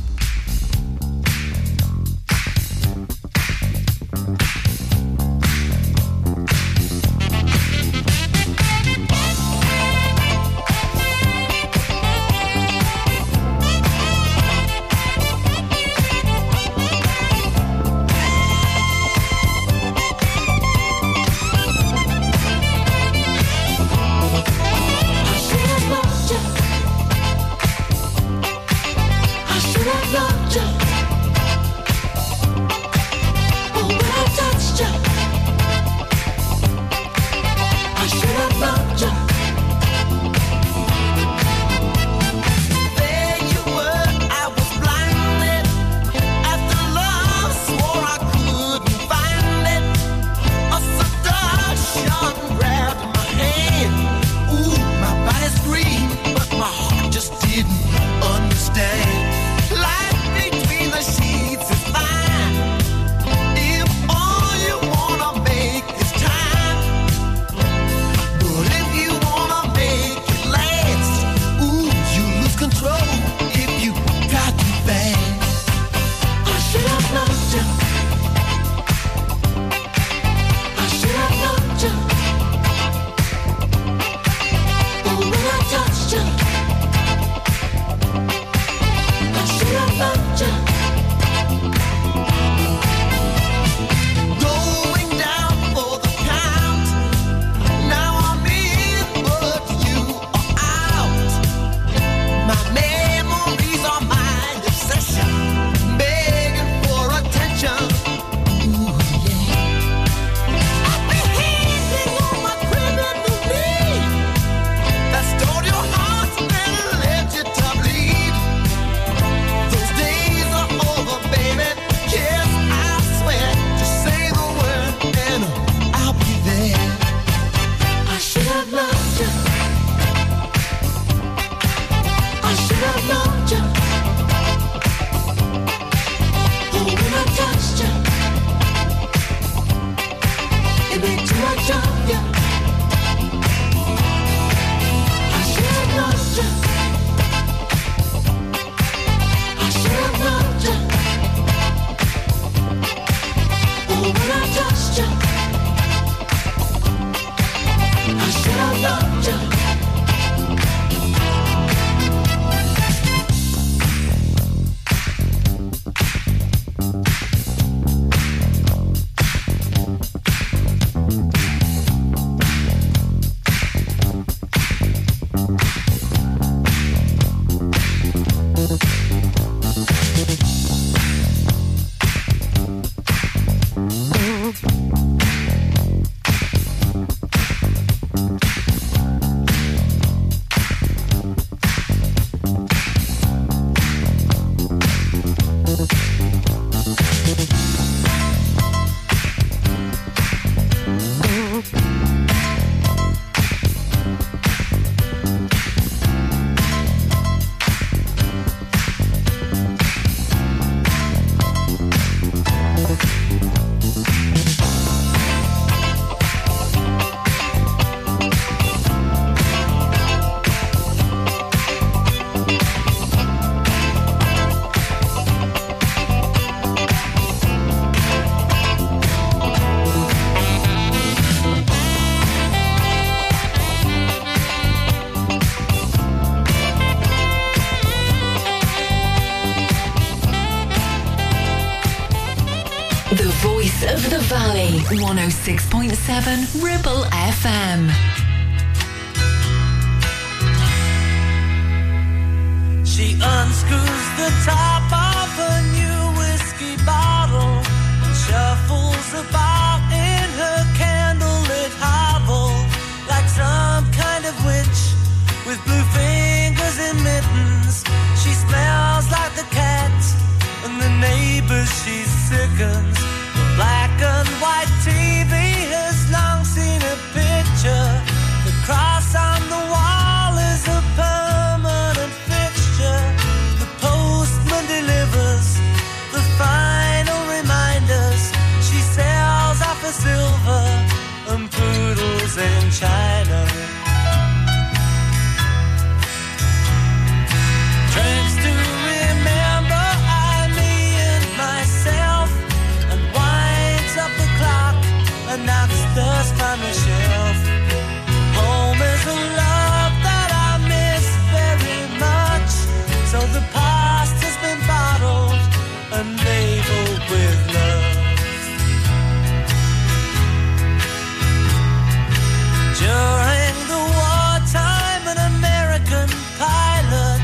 Valley one oh six point seven Ribble F M. She unscrews the top of a new whiskey bottle and shuffles about in her candlelit hovel like some kind of witch with blue fingers and mittens. She smells like the cat and the neighbors she sickens. Black and white T V has long seen a picture. The cross on the wall is a permanent fixture. The postman delivers the final reminders. She sells off her silver and with love. During the wartime, an American pilot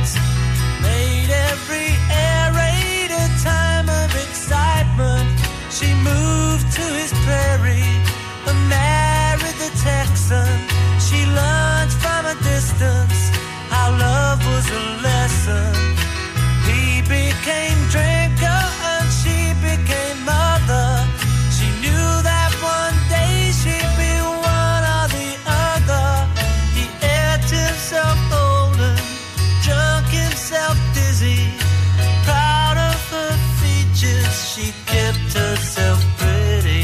made every air raid a time of excitement. She moved to his prairie and married the Texan. She learned from a distance how love was a lesson. He became drinker and she became mother. She knew that one day she'd be one or the other. He ate himself old and drunk himself dizzy. Proud of her features, she kept herself pretty.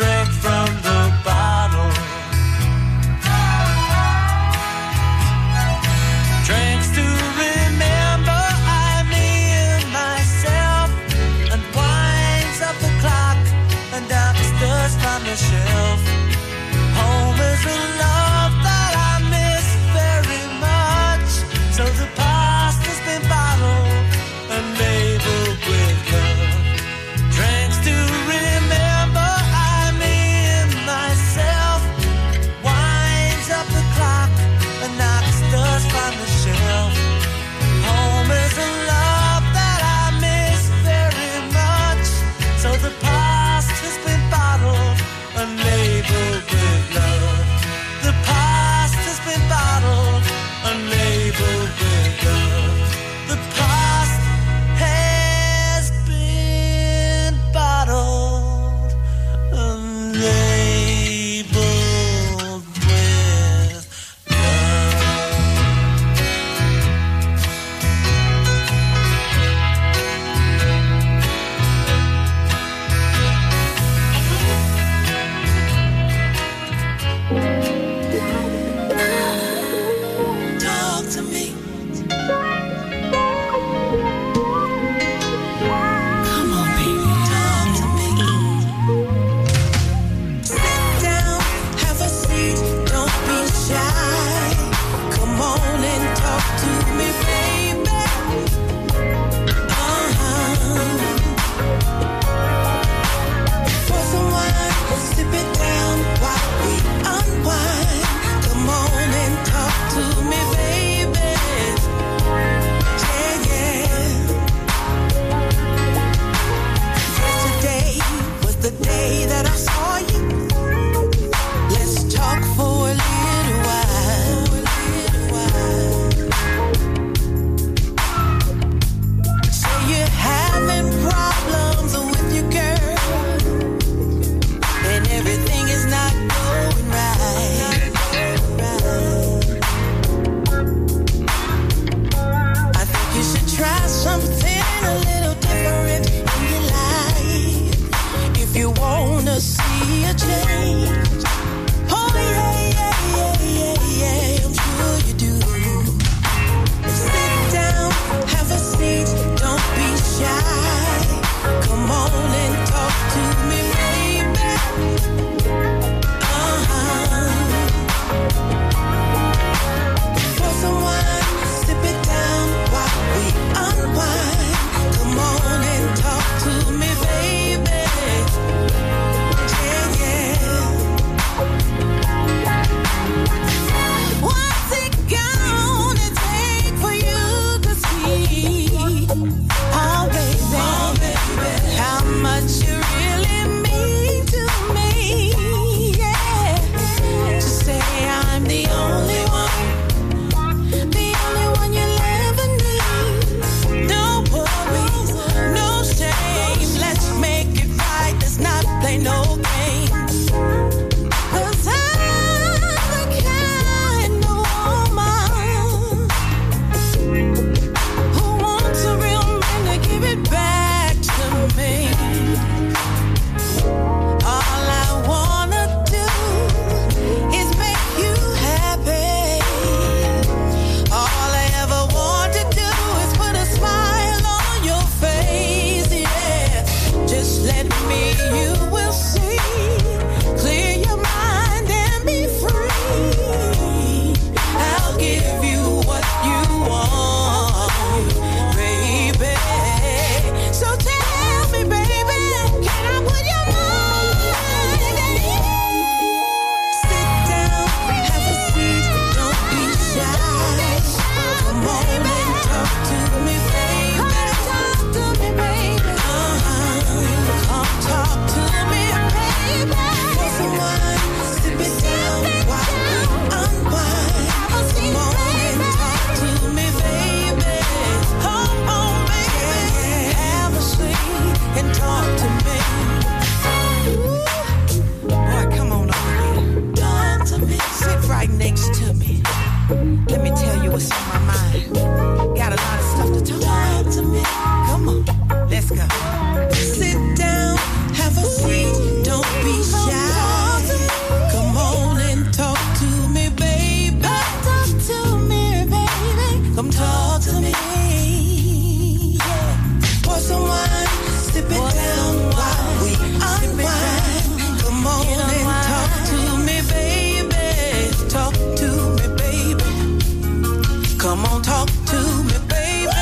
Drink from the bottle. Drinks to remember I, me and myself. And winds up the clock and knocks dust from the shelf. Home is a love that I miss very much. So the past has been bottled and labeled with love. Drinks to remember what's on my mind. Got a lot of stuff to talk about. Come on, let's go. Sit down, have a seat, don't be shy. Come on and talk to me, baby. Talk to me, baby. Come talk to me. Pour some wine, sip it down while we unwind. Come on and talk to me, baby. Talk to me, baby. Come on, talk to me, baby.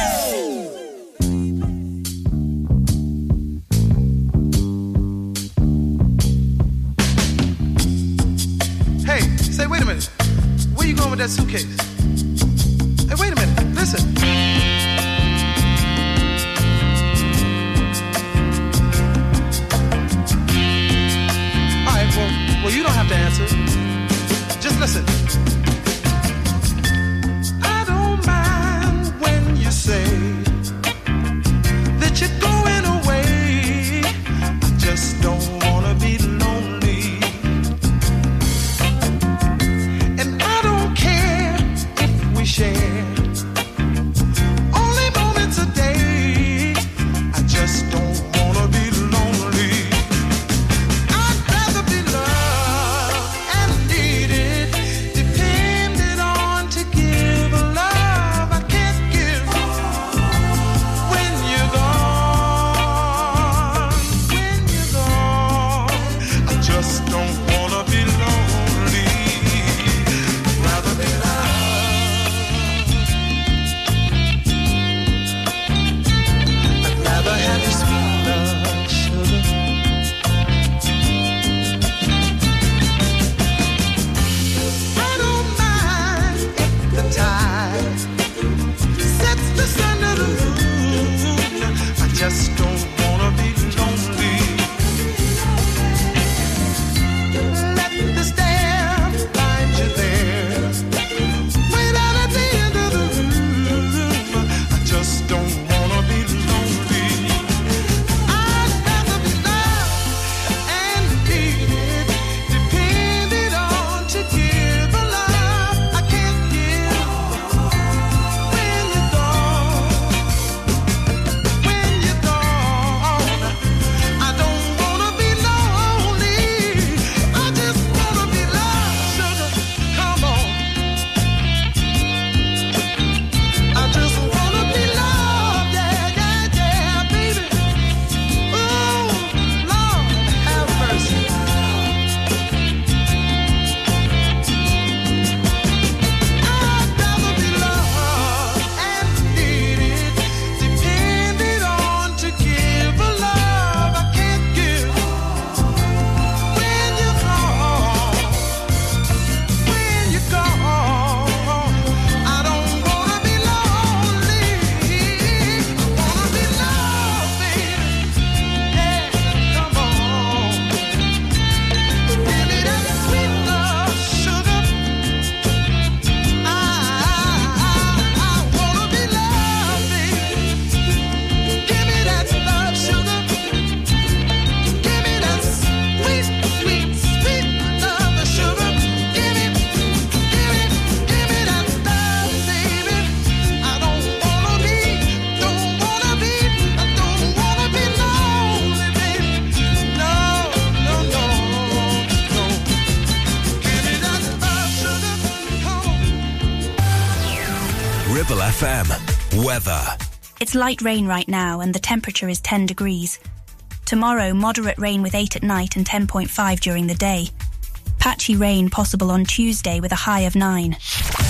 Hey, say, wait a minute. Where you going with that suitcase? Hey, wait a minute. Listen. Well, you don't have to answer. Just listen. I don't mind when you say that you're going away. I just don't want to be lonely. And I don't care if we share only moments a day. I just don't. F M. Weather. It's light rain right now and the temperature is ten degrees. Tomorrow, moderate rain with eight at night and ten point five during the day. Patchy rain possible on Tuesday with a high of nine. Ooh.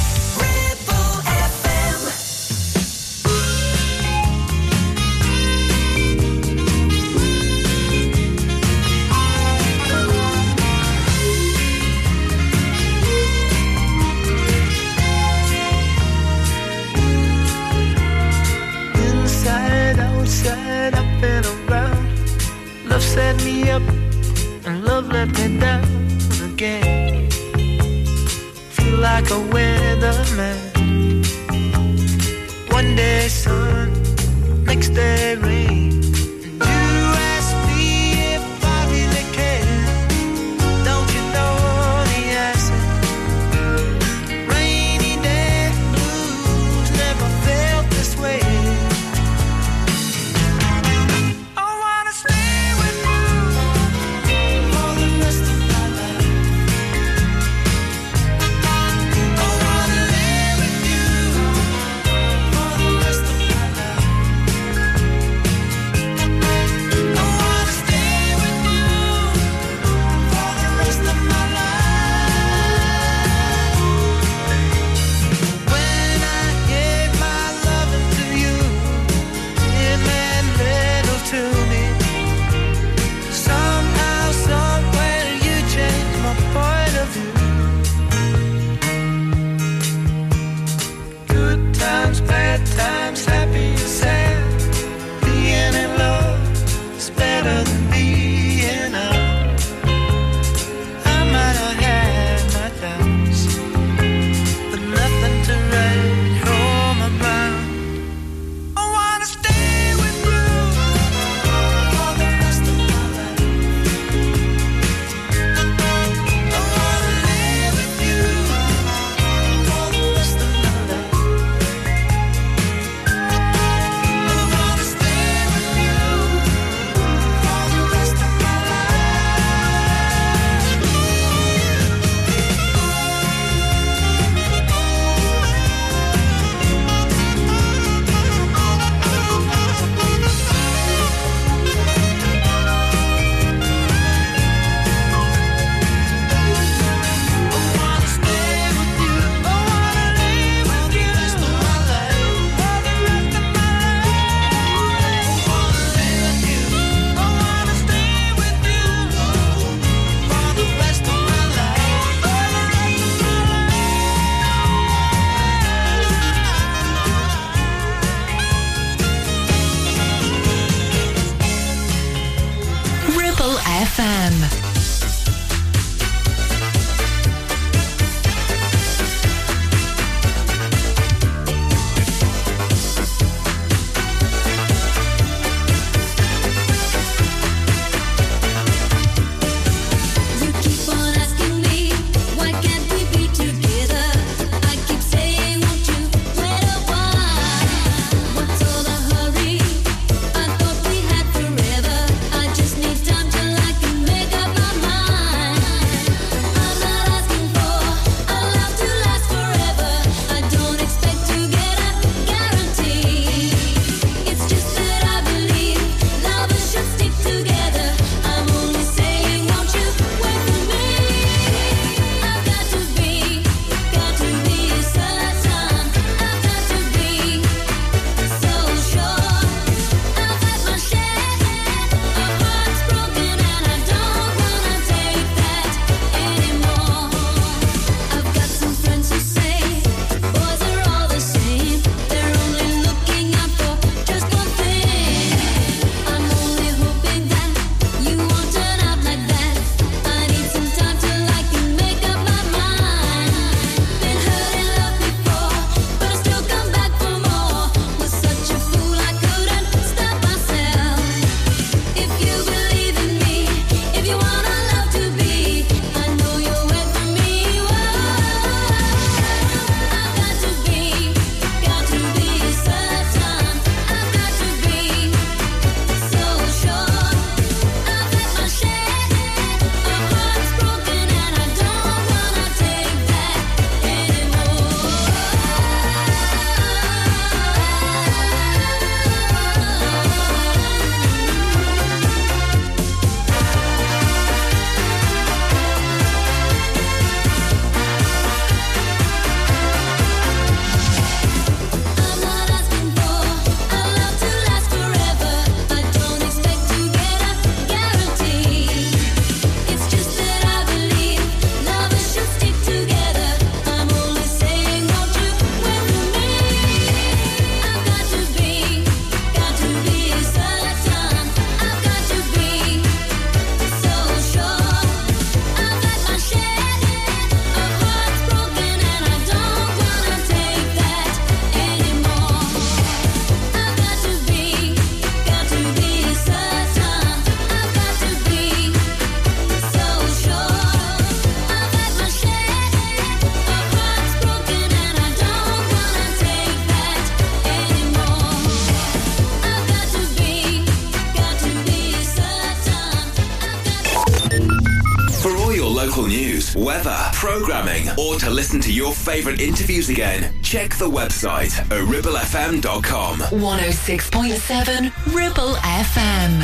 local news, weather, programming, or to listen to your favourite interviews again, check the website at ribble f m dot com. one oh six point seven Ribble F M.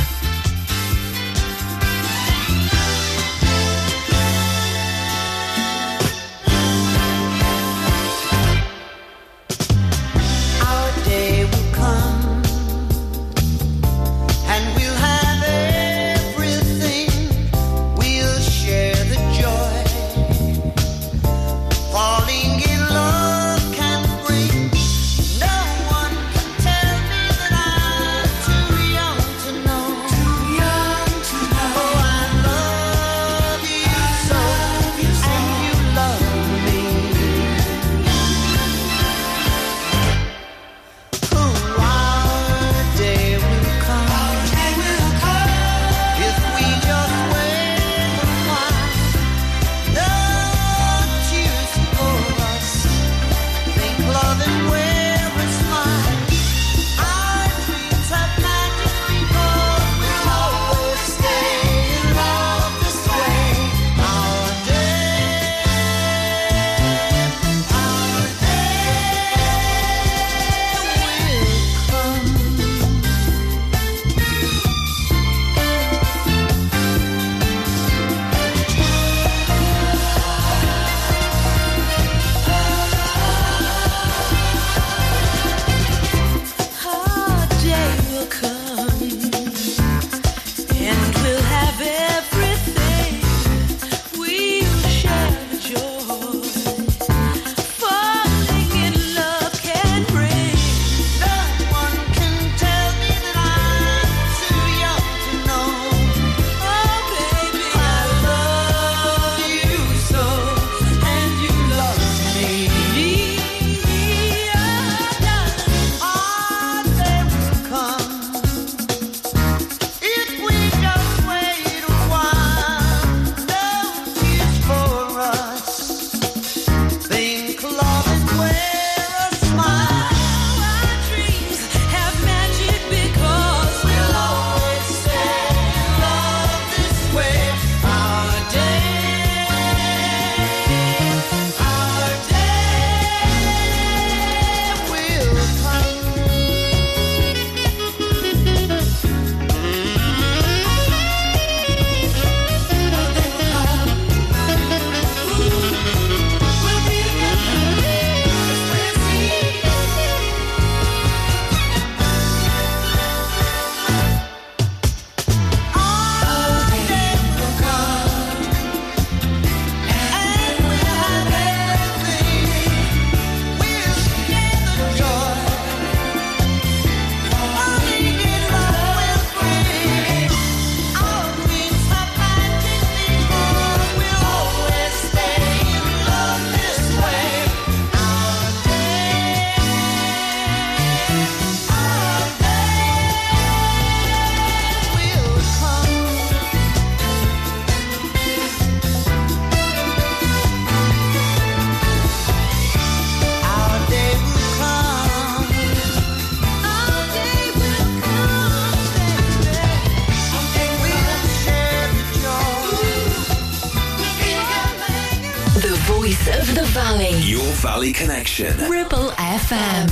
Valley Connection. Ribble F M.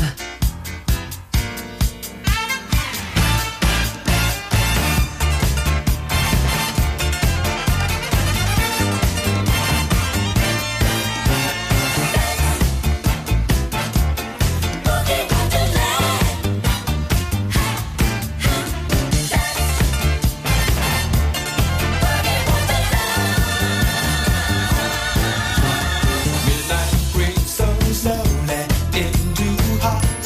Slowly into heart.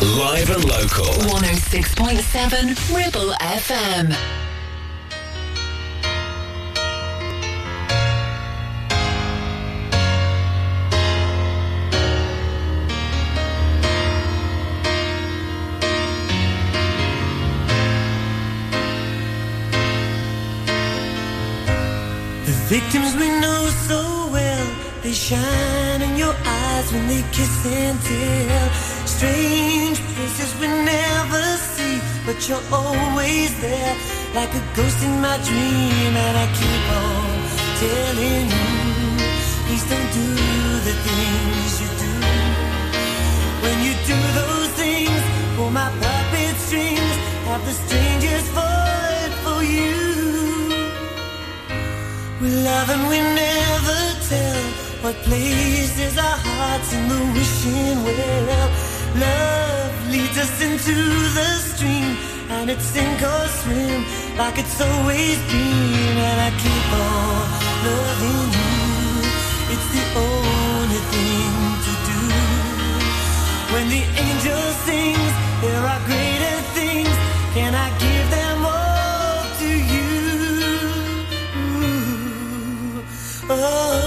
Live and local. one oh six point seven Ribble F M. The victims we know so well, they shine in your eyes when they kiss and tell. Strange faces we never see, but you're always there, like a ghost in my dream. And I keep on telling you, please don't do the things you do. When you do those things, pull my puppet strings, have the strangest void for you. We love and we never tell what places our hearts in the wishing well. Love leads us into the stream, and it's sink or swim, like it's always been. And I keep on loving you, it's the only thing to do. When the angel sings, there are greater things, can I give them all to you? Ooh, oh.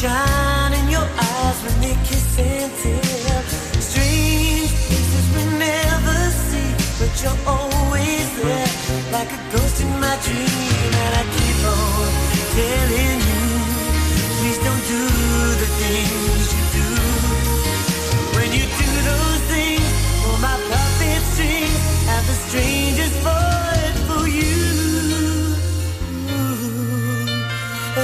Shine in your eyes when they kiss and tell. Strange faces we never see, but you're always there, like a ghost in my dream. And I keep on telling you, please don't do the things you do. When you do those things, pull my puppet strings, have the strangest void for you. Ooh, oh.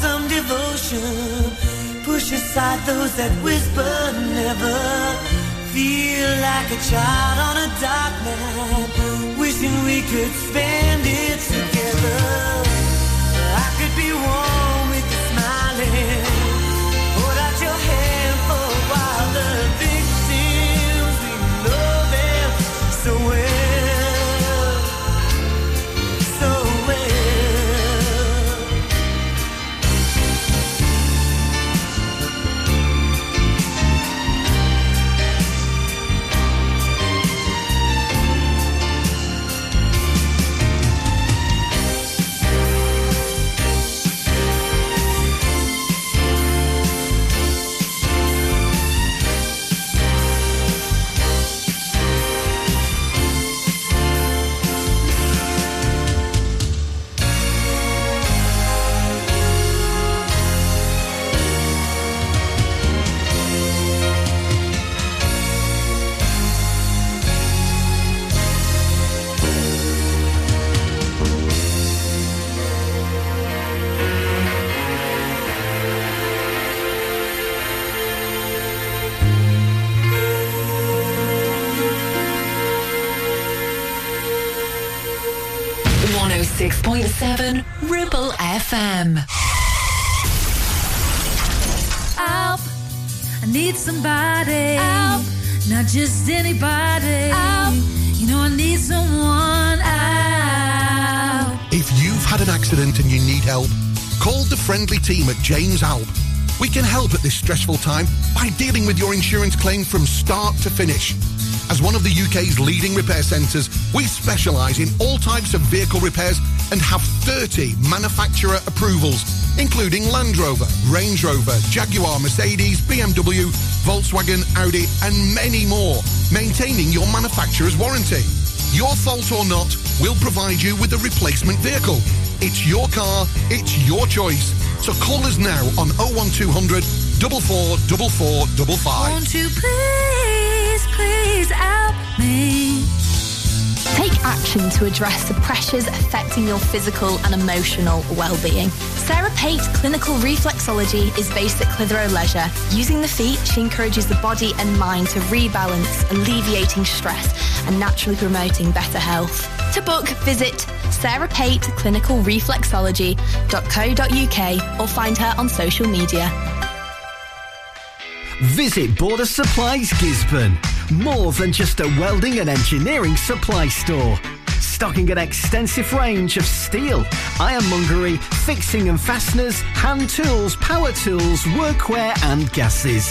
Some devotion, push aside those that whisper never. Feel like a child on a dark night, wishing we could spend it together. I could be warm with you smiling. Hold out your hand for a while. The victims, we know them so well. six point seven Ribble F M. Alp, I need somebody. Alp, not just anybody. Alp, you know I need someone. Alp. If you've had an accident and you need help, Call the friendly team at James Alp. We can help at this stressful time by dealing with your insurance claim from start to finish. As one of the U K's leading repair centres, we specialise in all types of vehicle repairs and have thirty manufacturer approvals, including Land Rover, Range Rover, Jaguar, Mercedes, B M W, Volkswagen, Audi, and many more, maintaining your manufacturer's warranty. Your fault or not, we'll provide you with a replacement vehicle. It's your car, it's your choice. So call us now on oh one two hundred, four four four, four five five. Won't you please, please help me? Take action to address the pressures affecting your physical and emotional well-being. Sarah Pate Clinical Reflexology is based at Clitheroe Leisure. Using the feet, she encourages the body and mind to rebalance, alleviating stress and naturally promoting better health. To book, visit sarah pate clinical reflexology dot co dot uk or find her on social media. Visit Border Supplies Gisborne. More than just a welding and engineering supply store. Stocking an extensive range of steel, ironmongery, fixing and fasteners, hand tools, power tools, workwear and gases.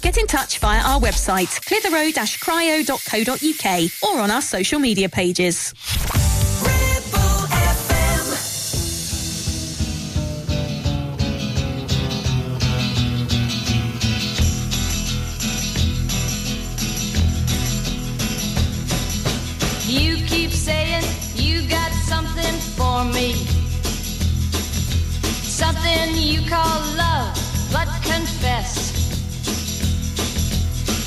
Get in touch via our website, clitheroe dash cryo dot co dot uk, or on our social media pages. Ribble F M. You keep saying you got something for me, something you call love, but confess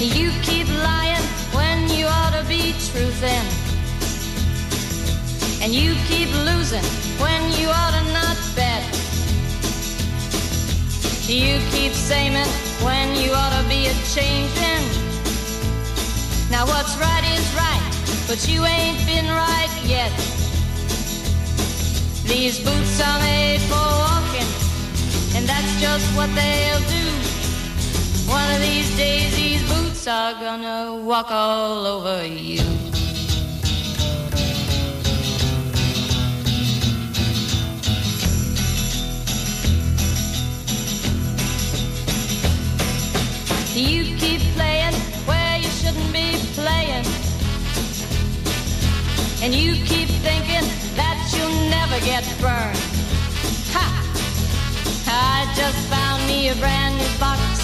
You keep lying when you ought to be truthin', and you keep losing when you ought to not bet. You keep saying when you ought to be a changin'. Now what's right is right, but you ain't been right yet. These boots are made for walking, and that's just what they'll do. One of these days these boots are gonna walk all over you. You keep playing where you shouldn't be playing, and you keep thinking that you'll never get burned. Ha! I just found me a brand new box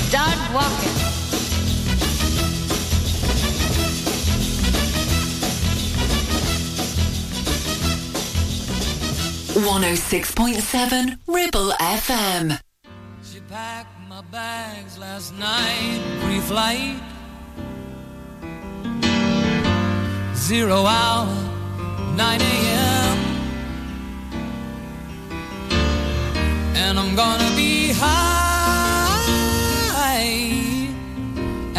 Start walking. one oh six point seven Ribble F M. She packed my my bags last night, pre-flight. Zero hour, nine a m And I'm gonna be high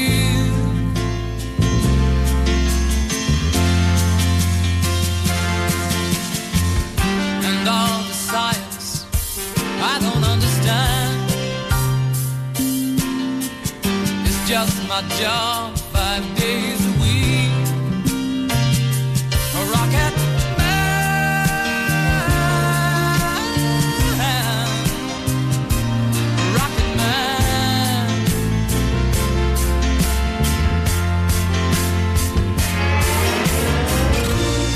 And all the science I don't understand. It's just my job five days a week. A rocket man, a rocket man.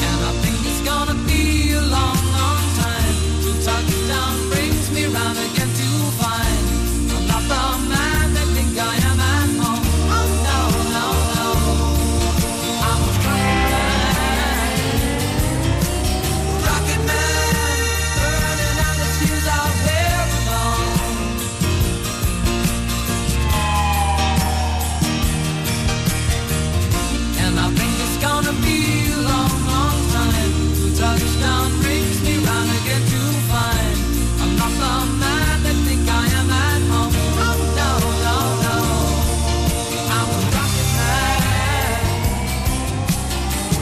And I think it's gonna be a long, long time to touch down. Round again to find I'm not the man they think I am at home. Oh no, no, no, I'm a rocket man, rocket man, burning out the fuse out here alone. And I think it's gonna be a long, long time to touchdown brings me round again to find the man that think I am at home. Oh no, no, no, I'm a rocket man,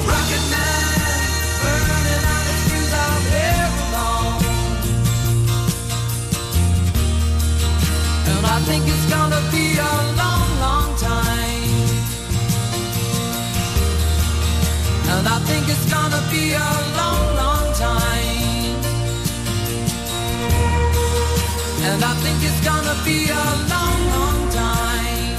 rocket man, burning out his fuse out here alone. And I think it's gonna be a long, long time. And I think it's gonna be a long, long time. And I think it's gonna be a long, long time.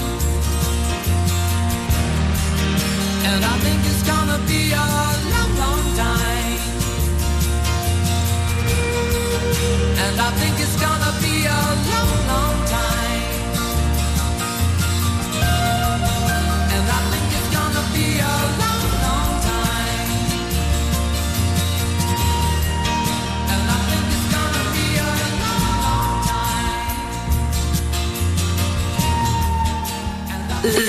And I think it's gonna be a long, long time. And I think it's gonna be a long, long time. And I think it's gonna be a long, long time. And I think it's gonna be a long, long time.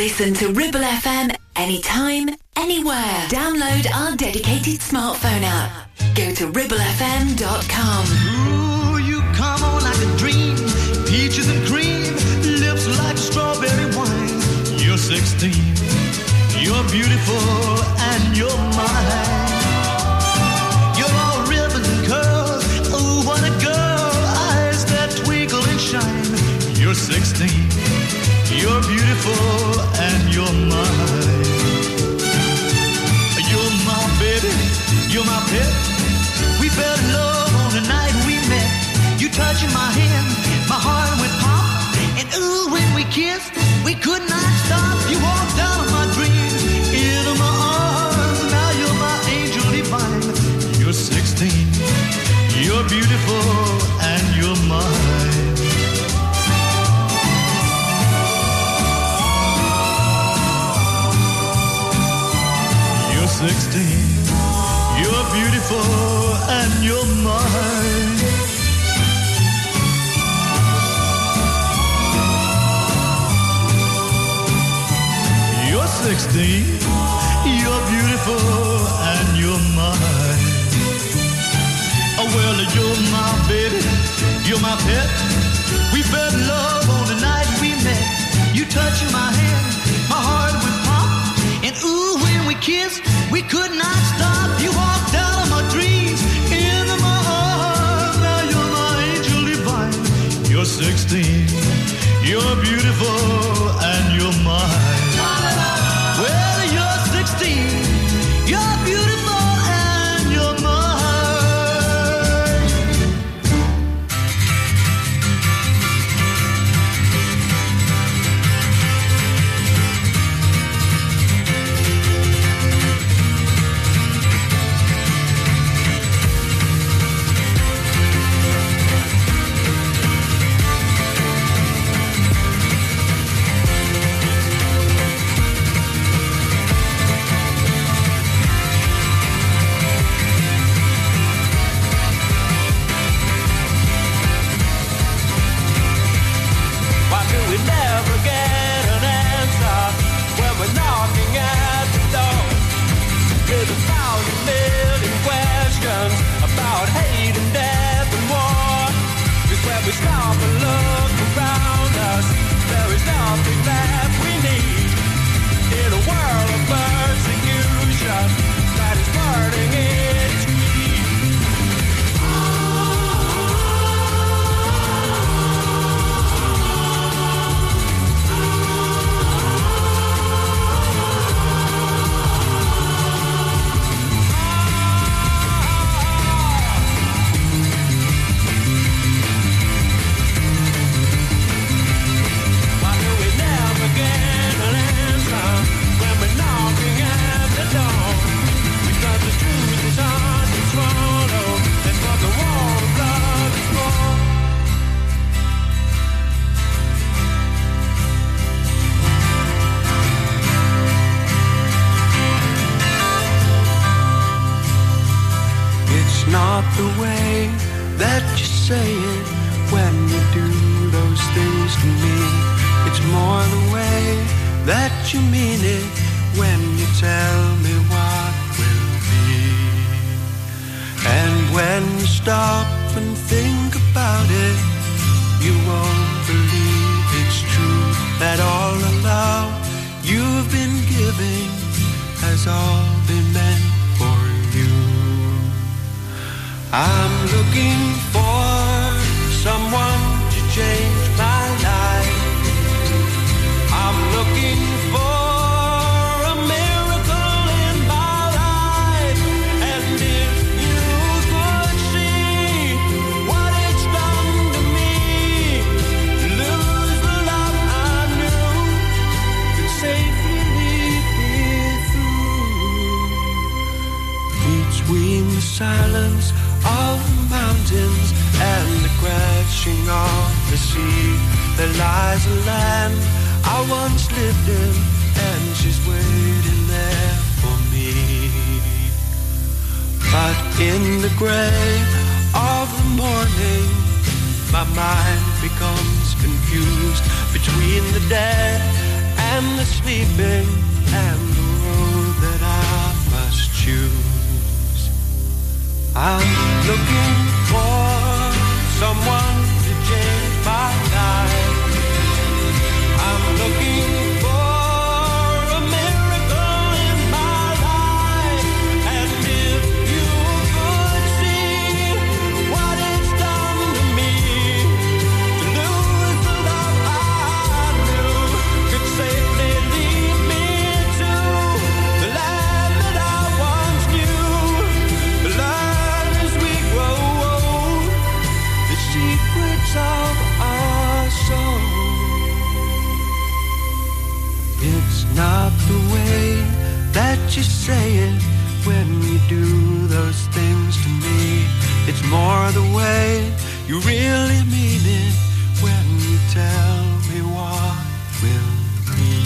Listen to Ribble F M anytime, anywhere. Download our dedicated smartphone app. Go to ribble f m dot com. Ooh, you come on like a dream. Peaches and cream, lips like strawberry wine. You're sixteen, you're beautiful, and you're mine. You're all ribbon and curls, oh, what a girl. Eyes that twinkle and shine. You're sixteen. You're beautiful and you're mine. You're my baby, you're my pet. We fell kiss, we could not stop. You walked out of my dreams, into my arms. Now you're my angel divine. You're sixteen, you're beautiful, and you're mine. You're sixteen, you're beautiful, and you're mine. sixteen, you're beautiful and you're mine. Oh, well, you're my baby, you're my pet. We fell in love on the night we met. You touched my hand, my heart would pop. And ooh, when we kissed, we could not stop. You walked out of my dreams, into my arms. Now you're my angel divine. You're sixteen, you're beautiful and you're mine. you say it when you do those things to me? It's more the way you really mean it when you tell me what will be.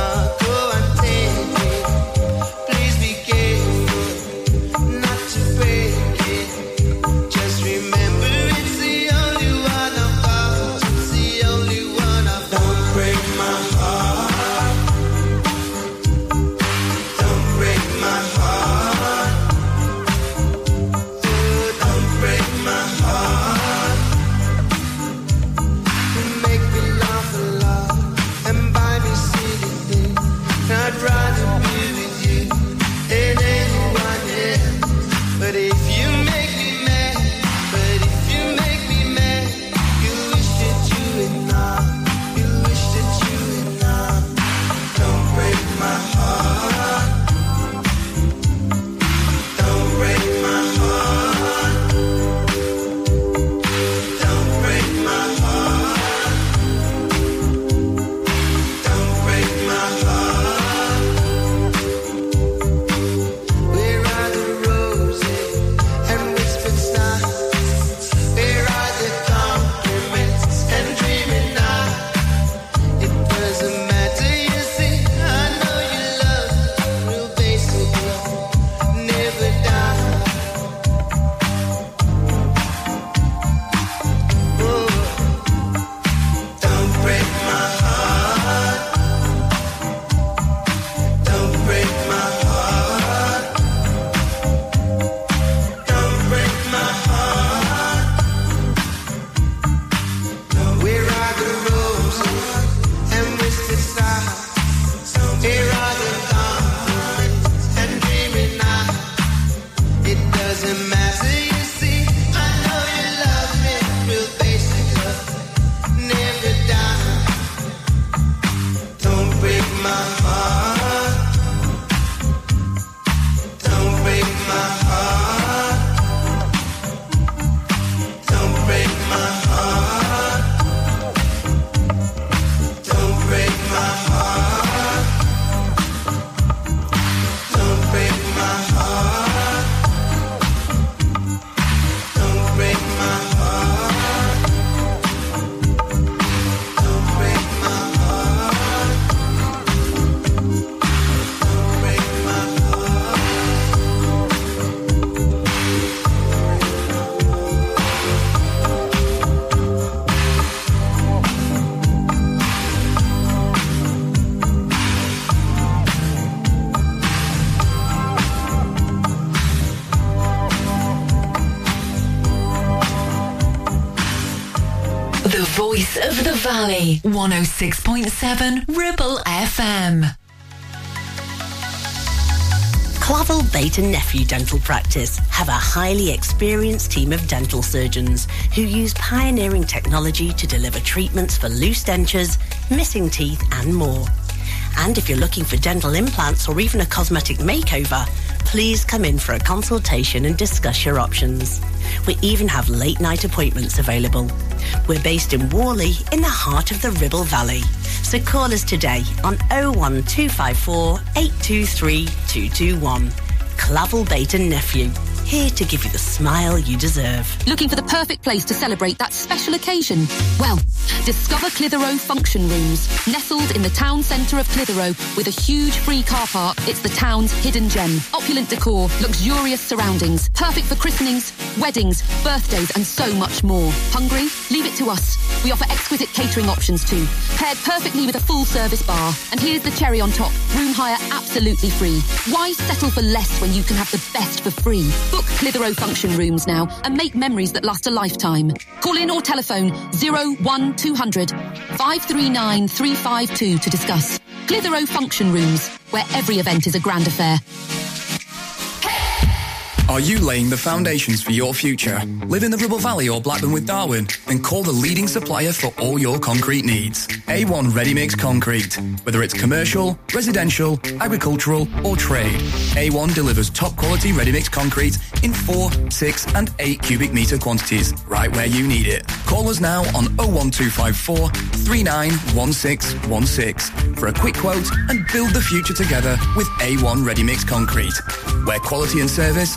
Uh voice of the valley. one oh six point seven Ribble F M. Clavell Bait and Nephew Dental Practice have a highly experienced team of dental surgeons who use pioneering technology to deliver treatments for loose dentures, missing teeth and more. And if you're looking for dental implants or even a cosmetic makeover, please come in for a consultation and discuss your options. We even have late night appointments available. We're based in Worley in the heart of the Ribble Valley. So call us today on oh one two five four, eight two three, two two one. Clavell Bait and Nephew, here to give you the smile you deserve. Looking for the perfect place to celebrate that special occasion? Well, discover Clitheroe Function Rooms. Nestled in the town centre of Clitheroe with a huge free car park, it's the town's hidden gem. Opulent decor, luxurious surroundings, perfect for christenings, weddings, birthdays and so much more. Hungry? Leave it to us. We offer exquisite catering options too, paired perfectly with a full-service bar. And here's the cherry on top. Room hire absolutely free. Why settle for less when you can have the best for free? Book Clitheroe Function Rooms now and make memories that last a lifetime. Call in or telephone oh one two hundred, five three nine, three five two to discuss. Clitheroe Function Rooms, where every event is a grand affair. Are you laying the foundations for your future? Live in the Ribble Valley or Blackburn with Darwin? Then call the leading supplier for all your concrete needs. A one Ready Mix Concrete. Whether it's commercial, residential, agricultural or trade, A one delivers top quality ready mix concrete in four, six and eight cubic metre quantities, right where you need it. Call us now on oh one two five four, three nine one six one six for a quick quote and build the future together with A one Ready Mix Concrete, where quality and service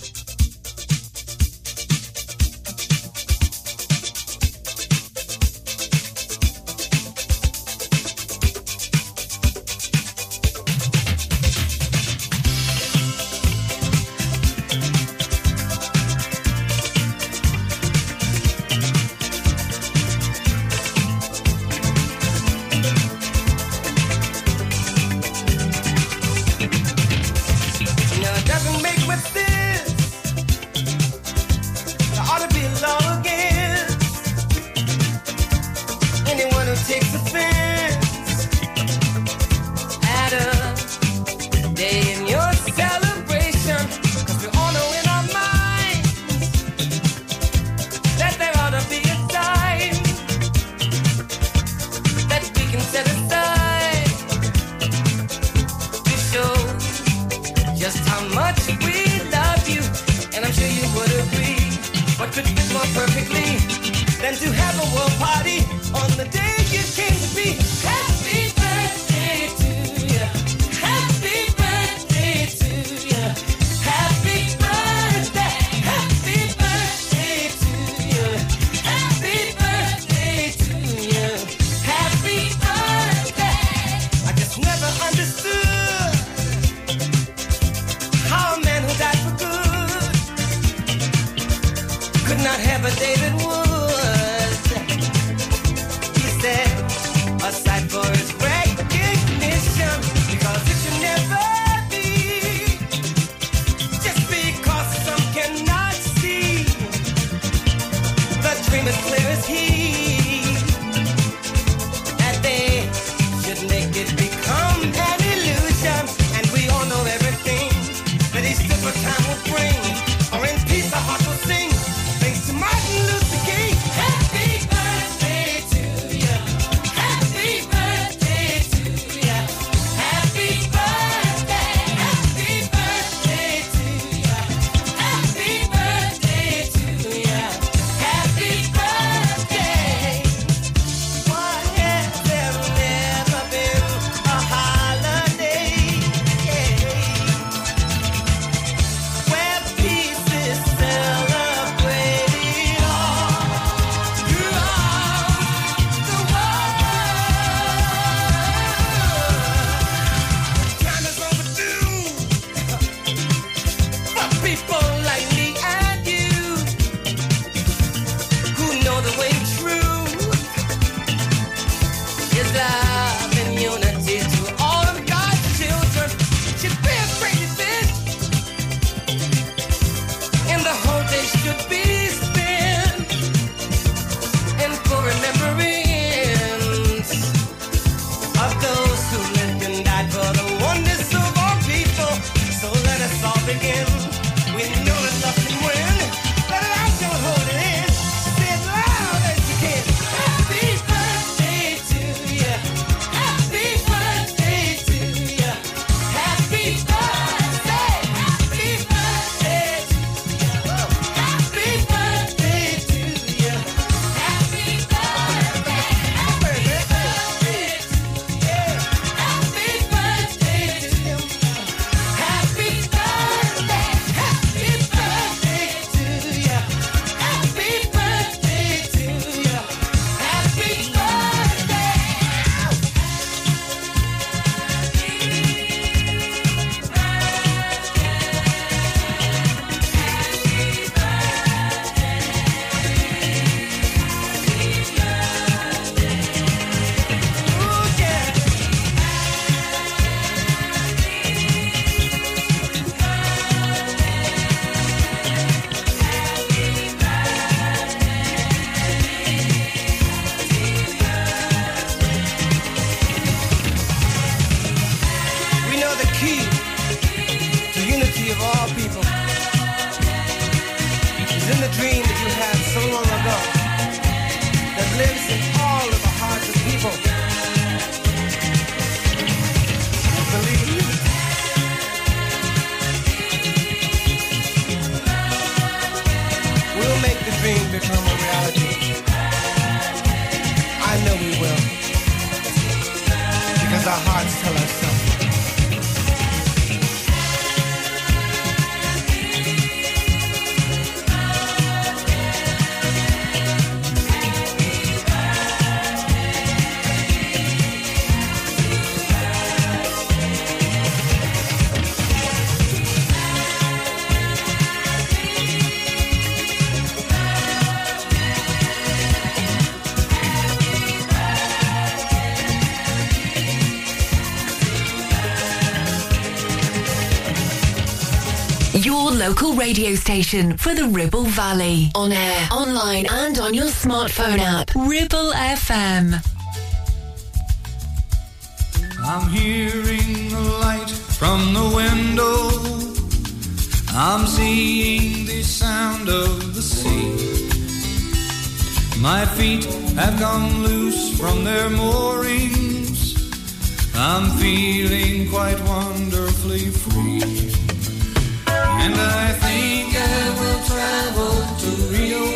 to have a world party on the day you came to be. Happy birthday to you. Happy birthday to you. Happy birthday. Happy birthday to you. Happy birthday to you. Happy birthday. I just never understood how a man who died for good could not have a day that would. Local radio station for the Ribble Valley. On air, online and on your smartphone app. Ribble F M. I'm hearing the light from the window. I'm seeing the sound of the sea. My feet have gone loose from their moorings. I'm feeling quite wonderfully free. And I think I will travel to Rio,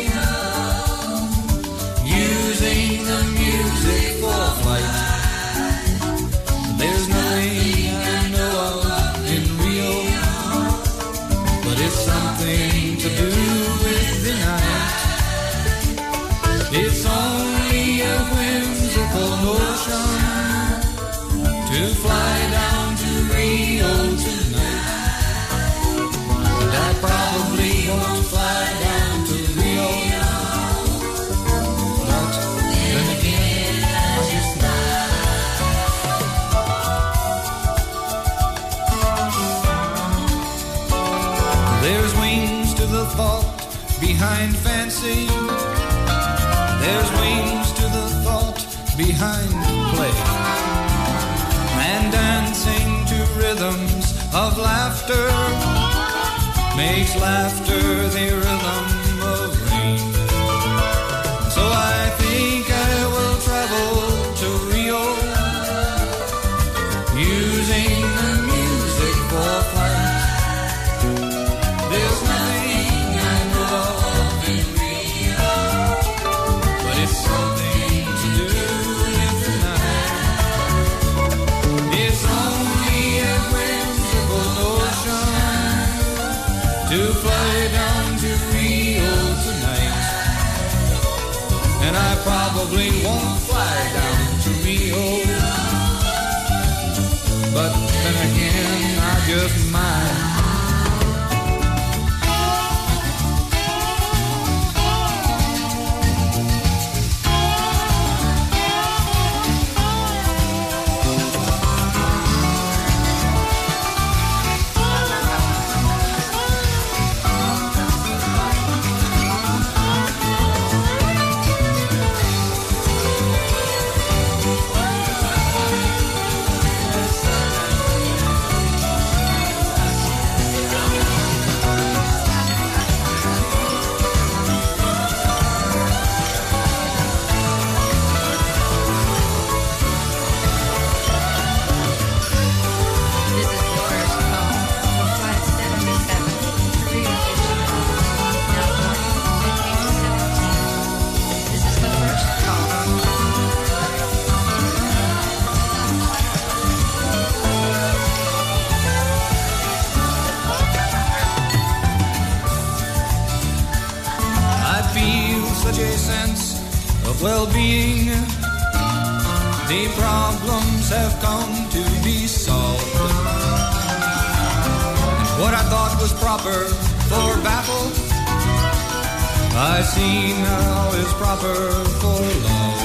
behind play and dancing to rhythms of laughter makes laughter the rhythm of rain. So I think I will travel to Rio using the music for fun. There's nothing I know of in Rio, but it's something to do with the night. It's only a whimsical notion to fly down to Rio tonight, and I probably won't fly down to Rio, but then again I just might. Well-being, the problems have come to be solved, and what I thought was proper for battle I see now is proper for love.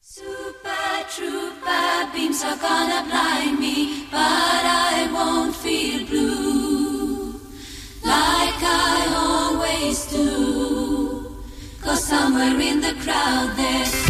Super Trooper beams are gonna blind me, but I won't feel blue like I always do, 'cause somewhere in the crowd there's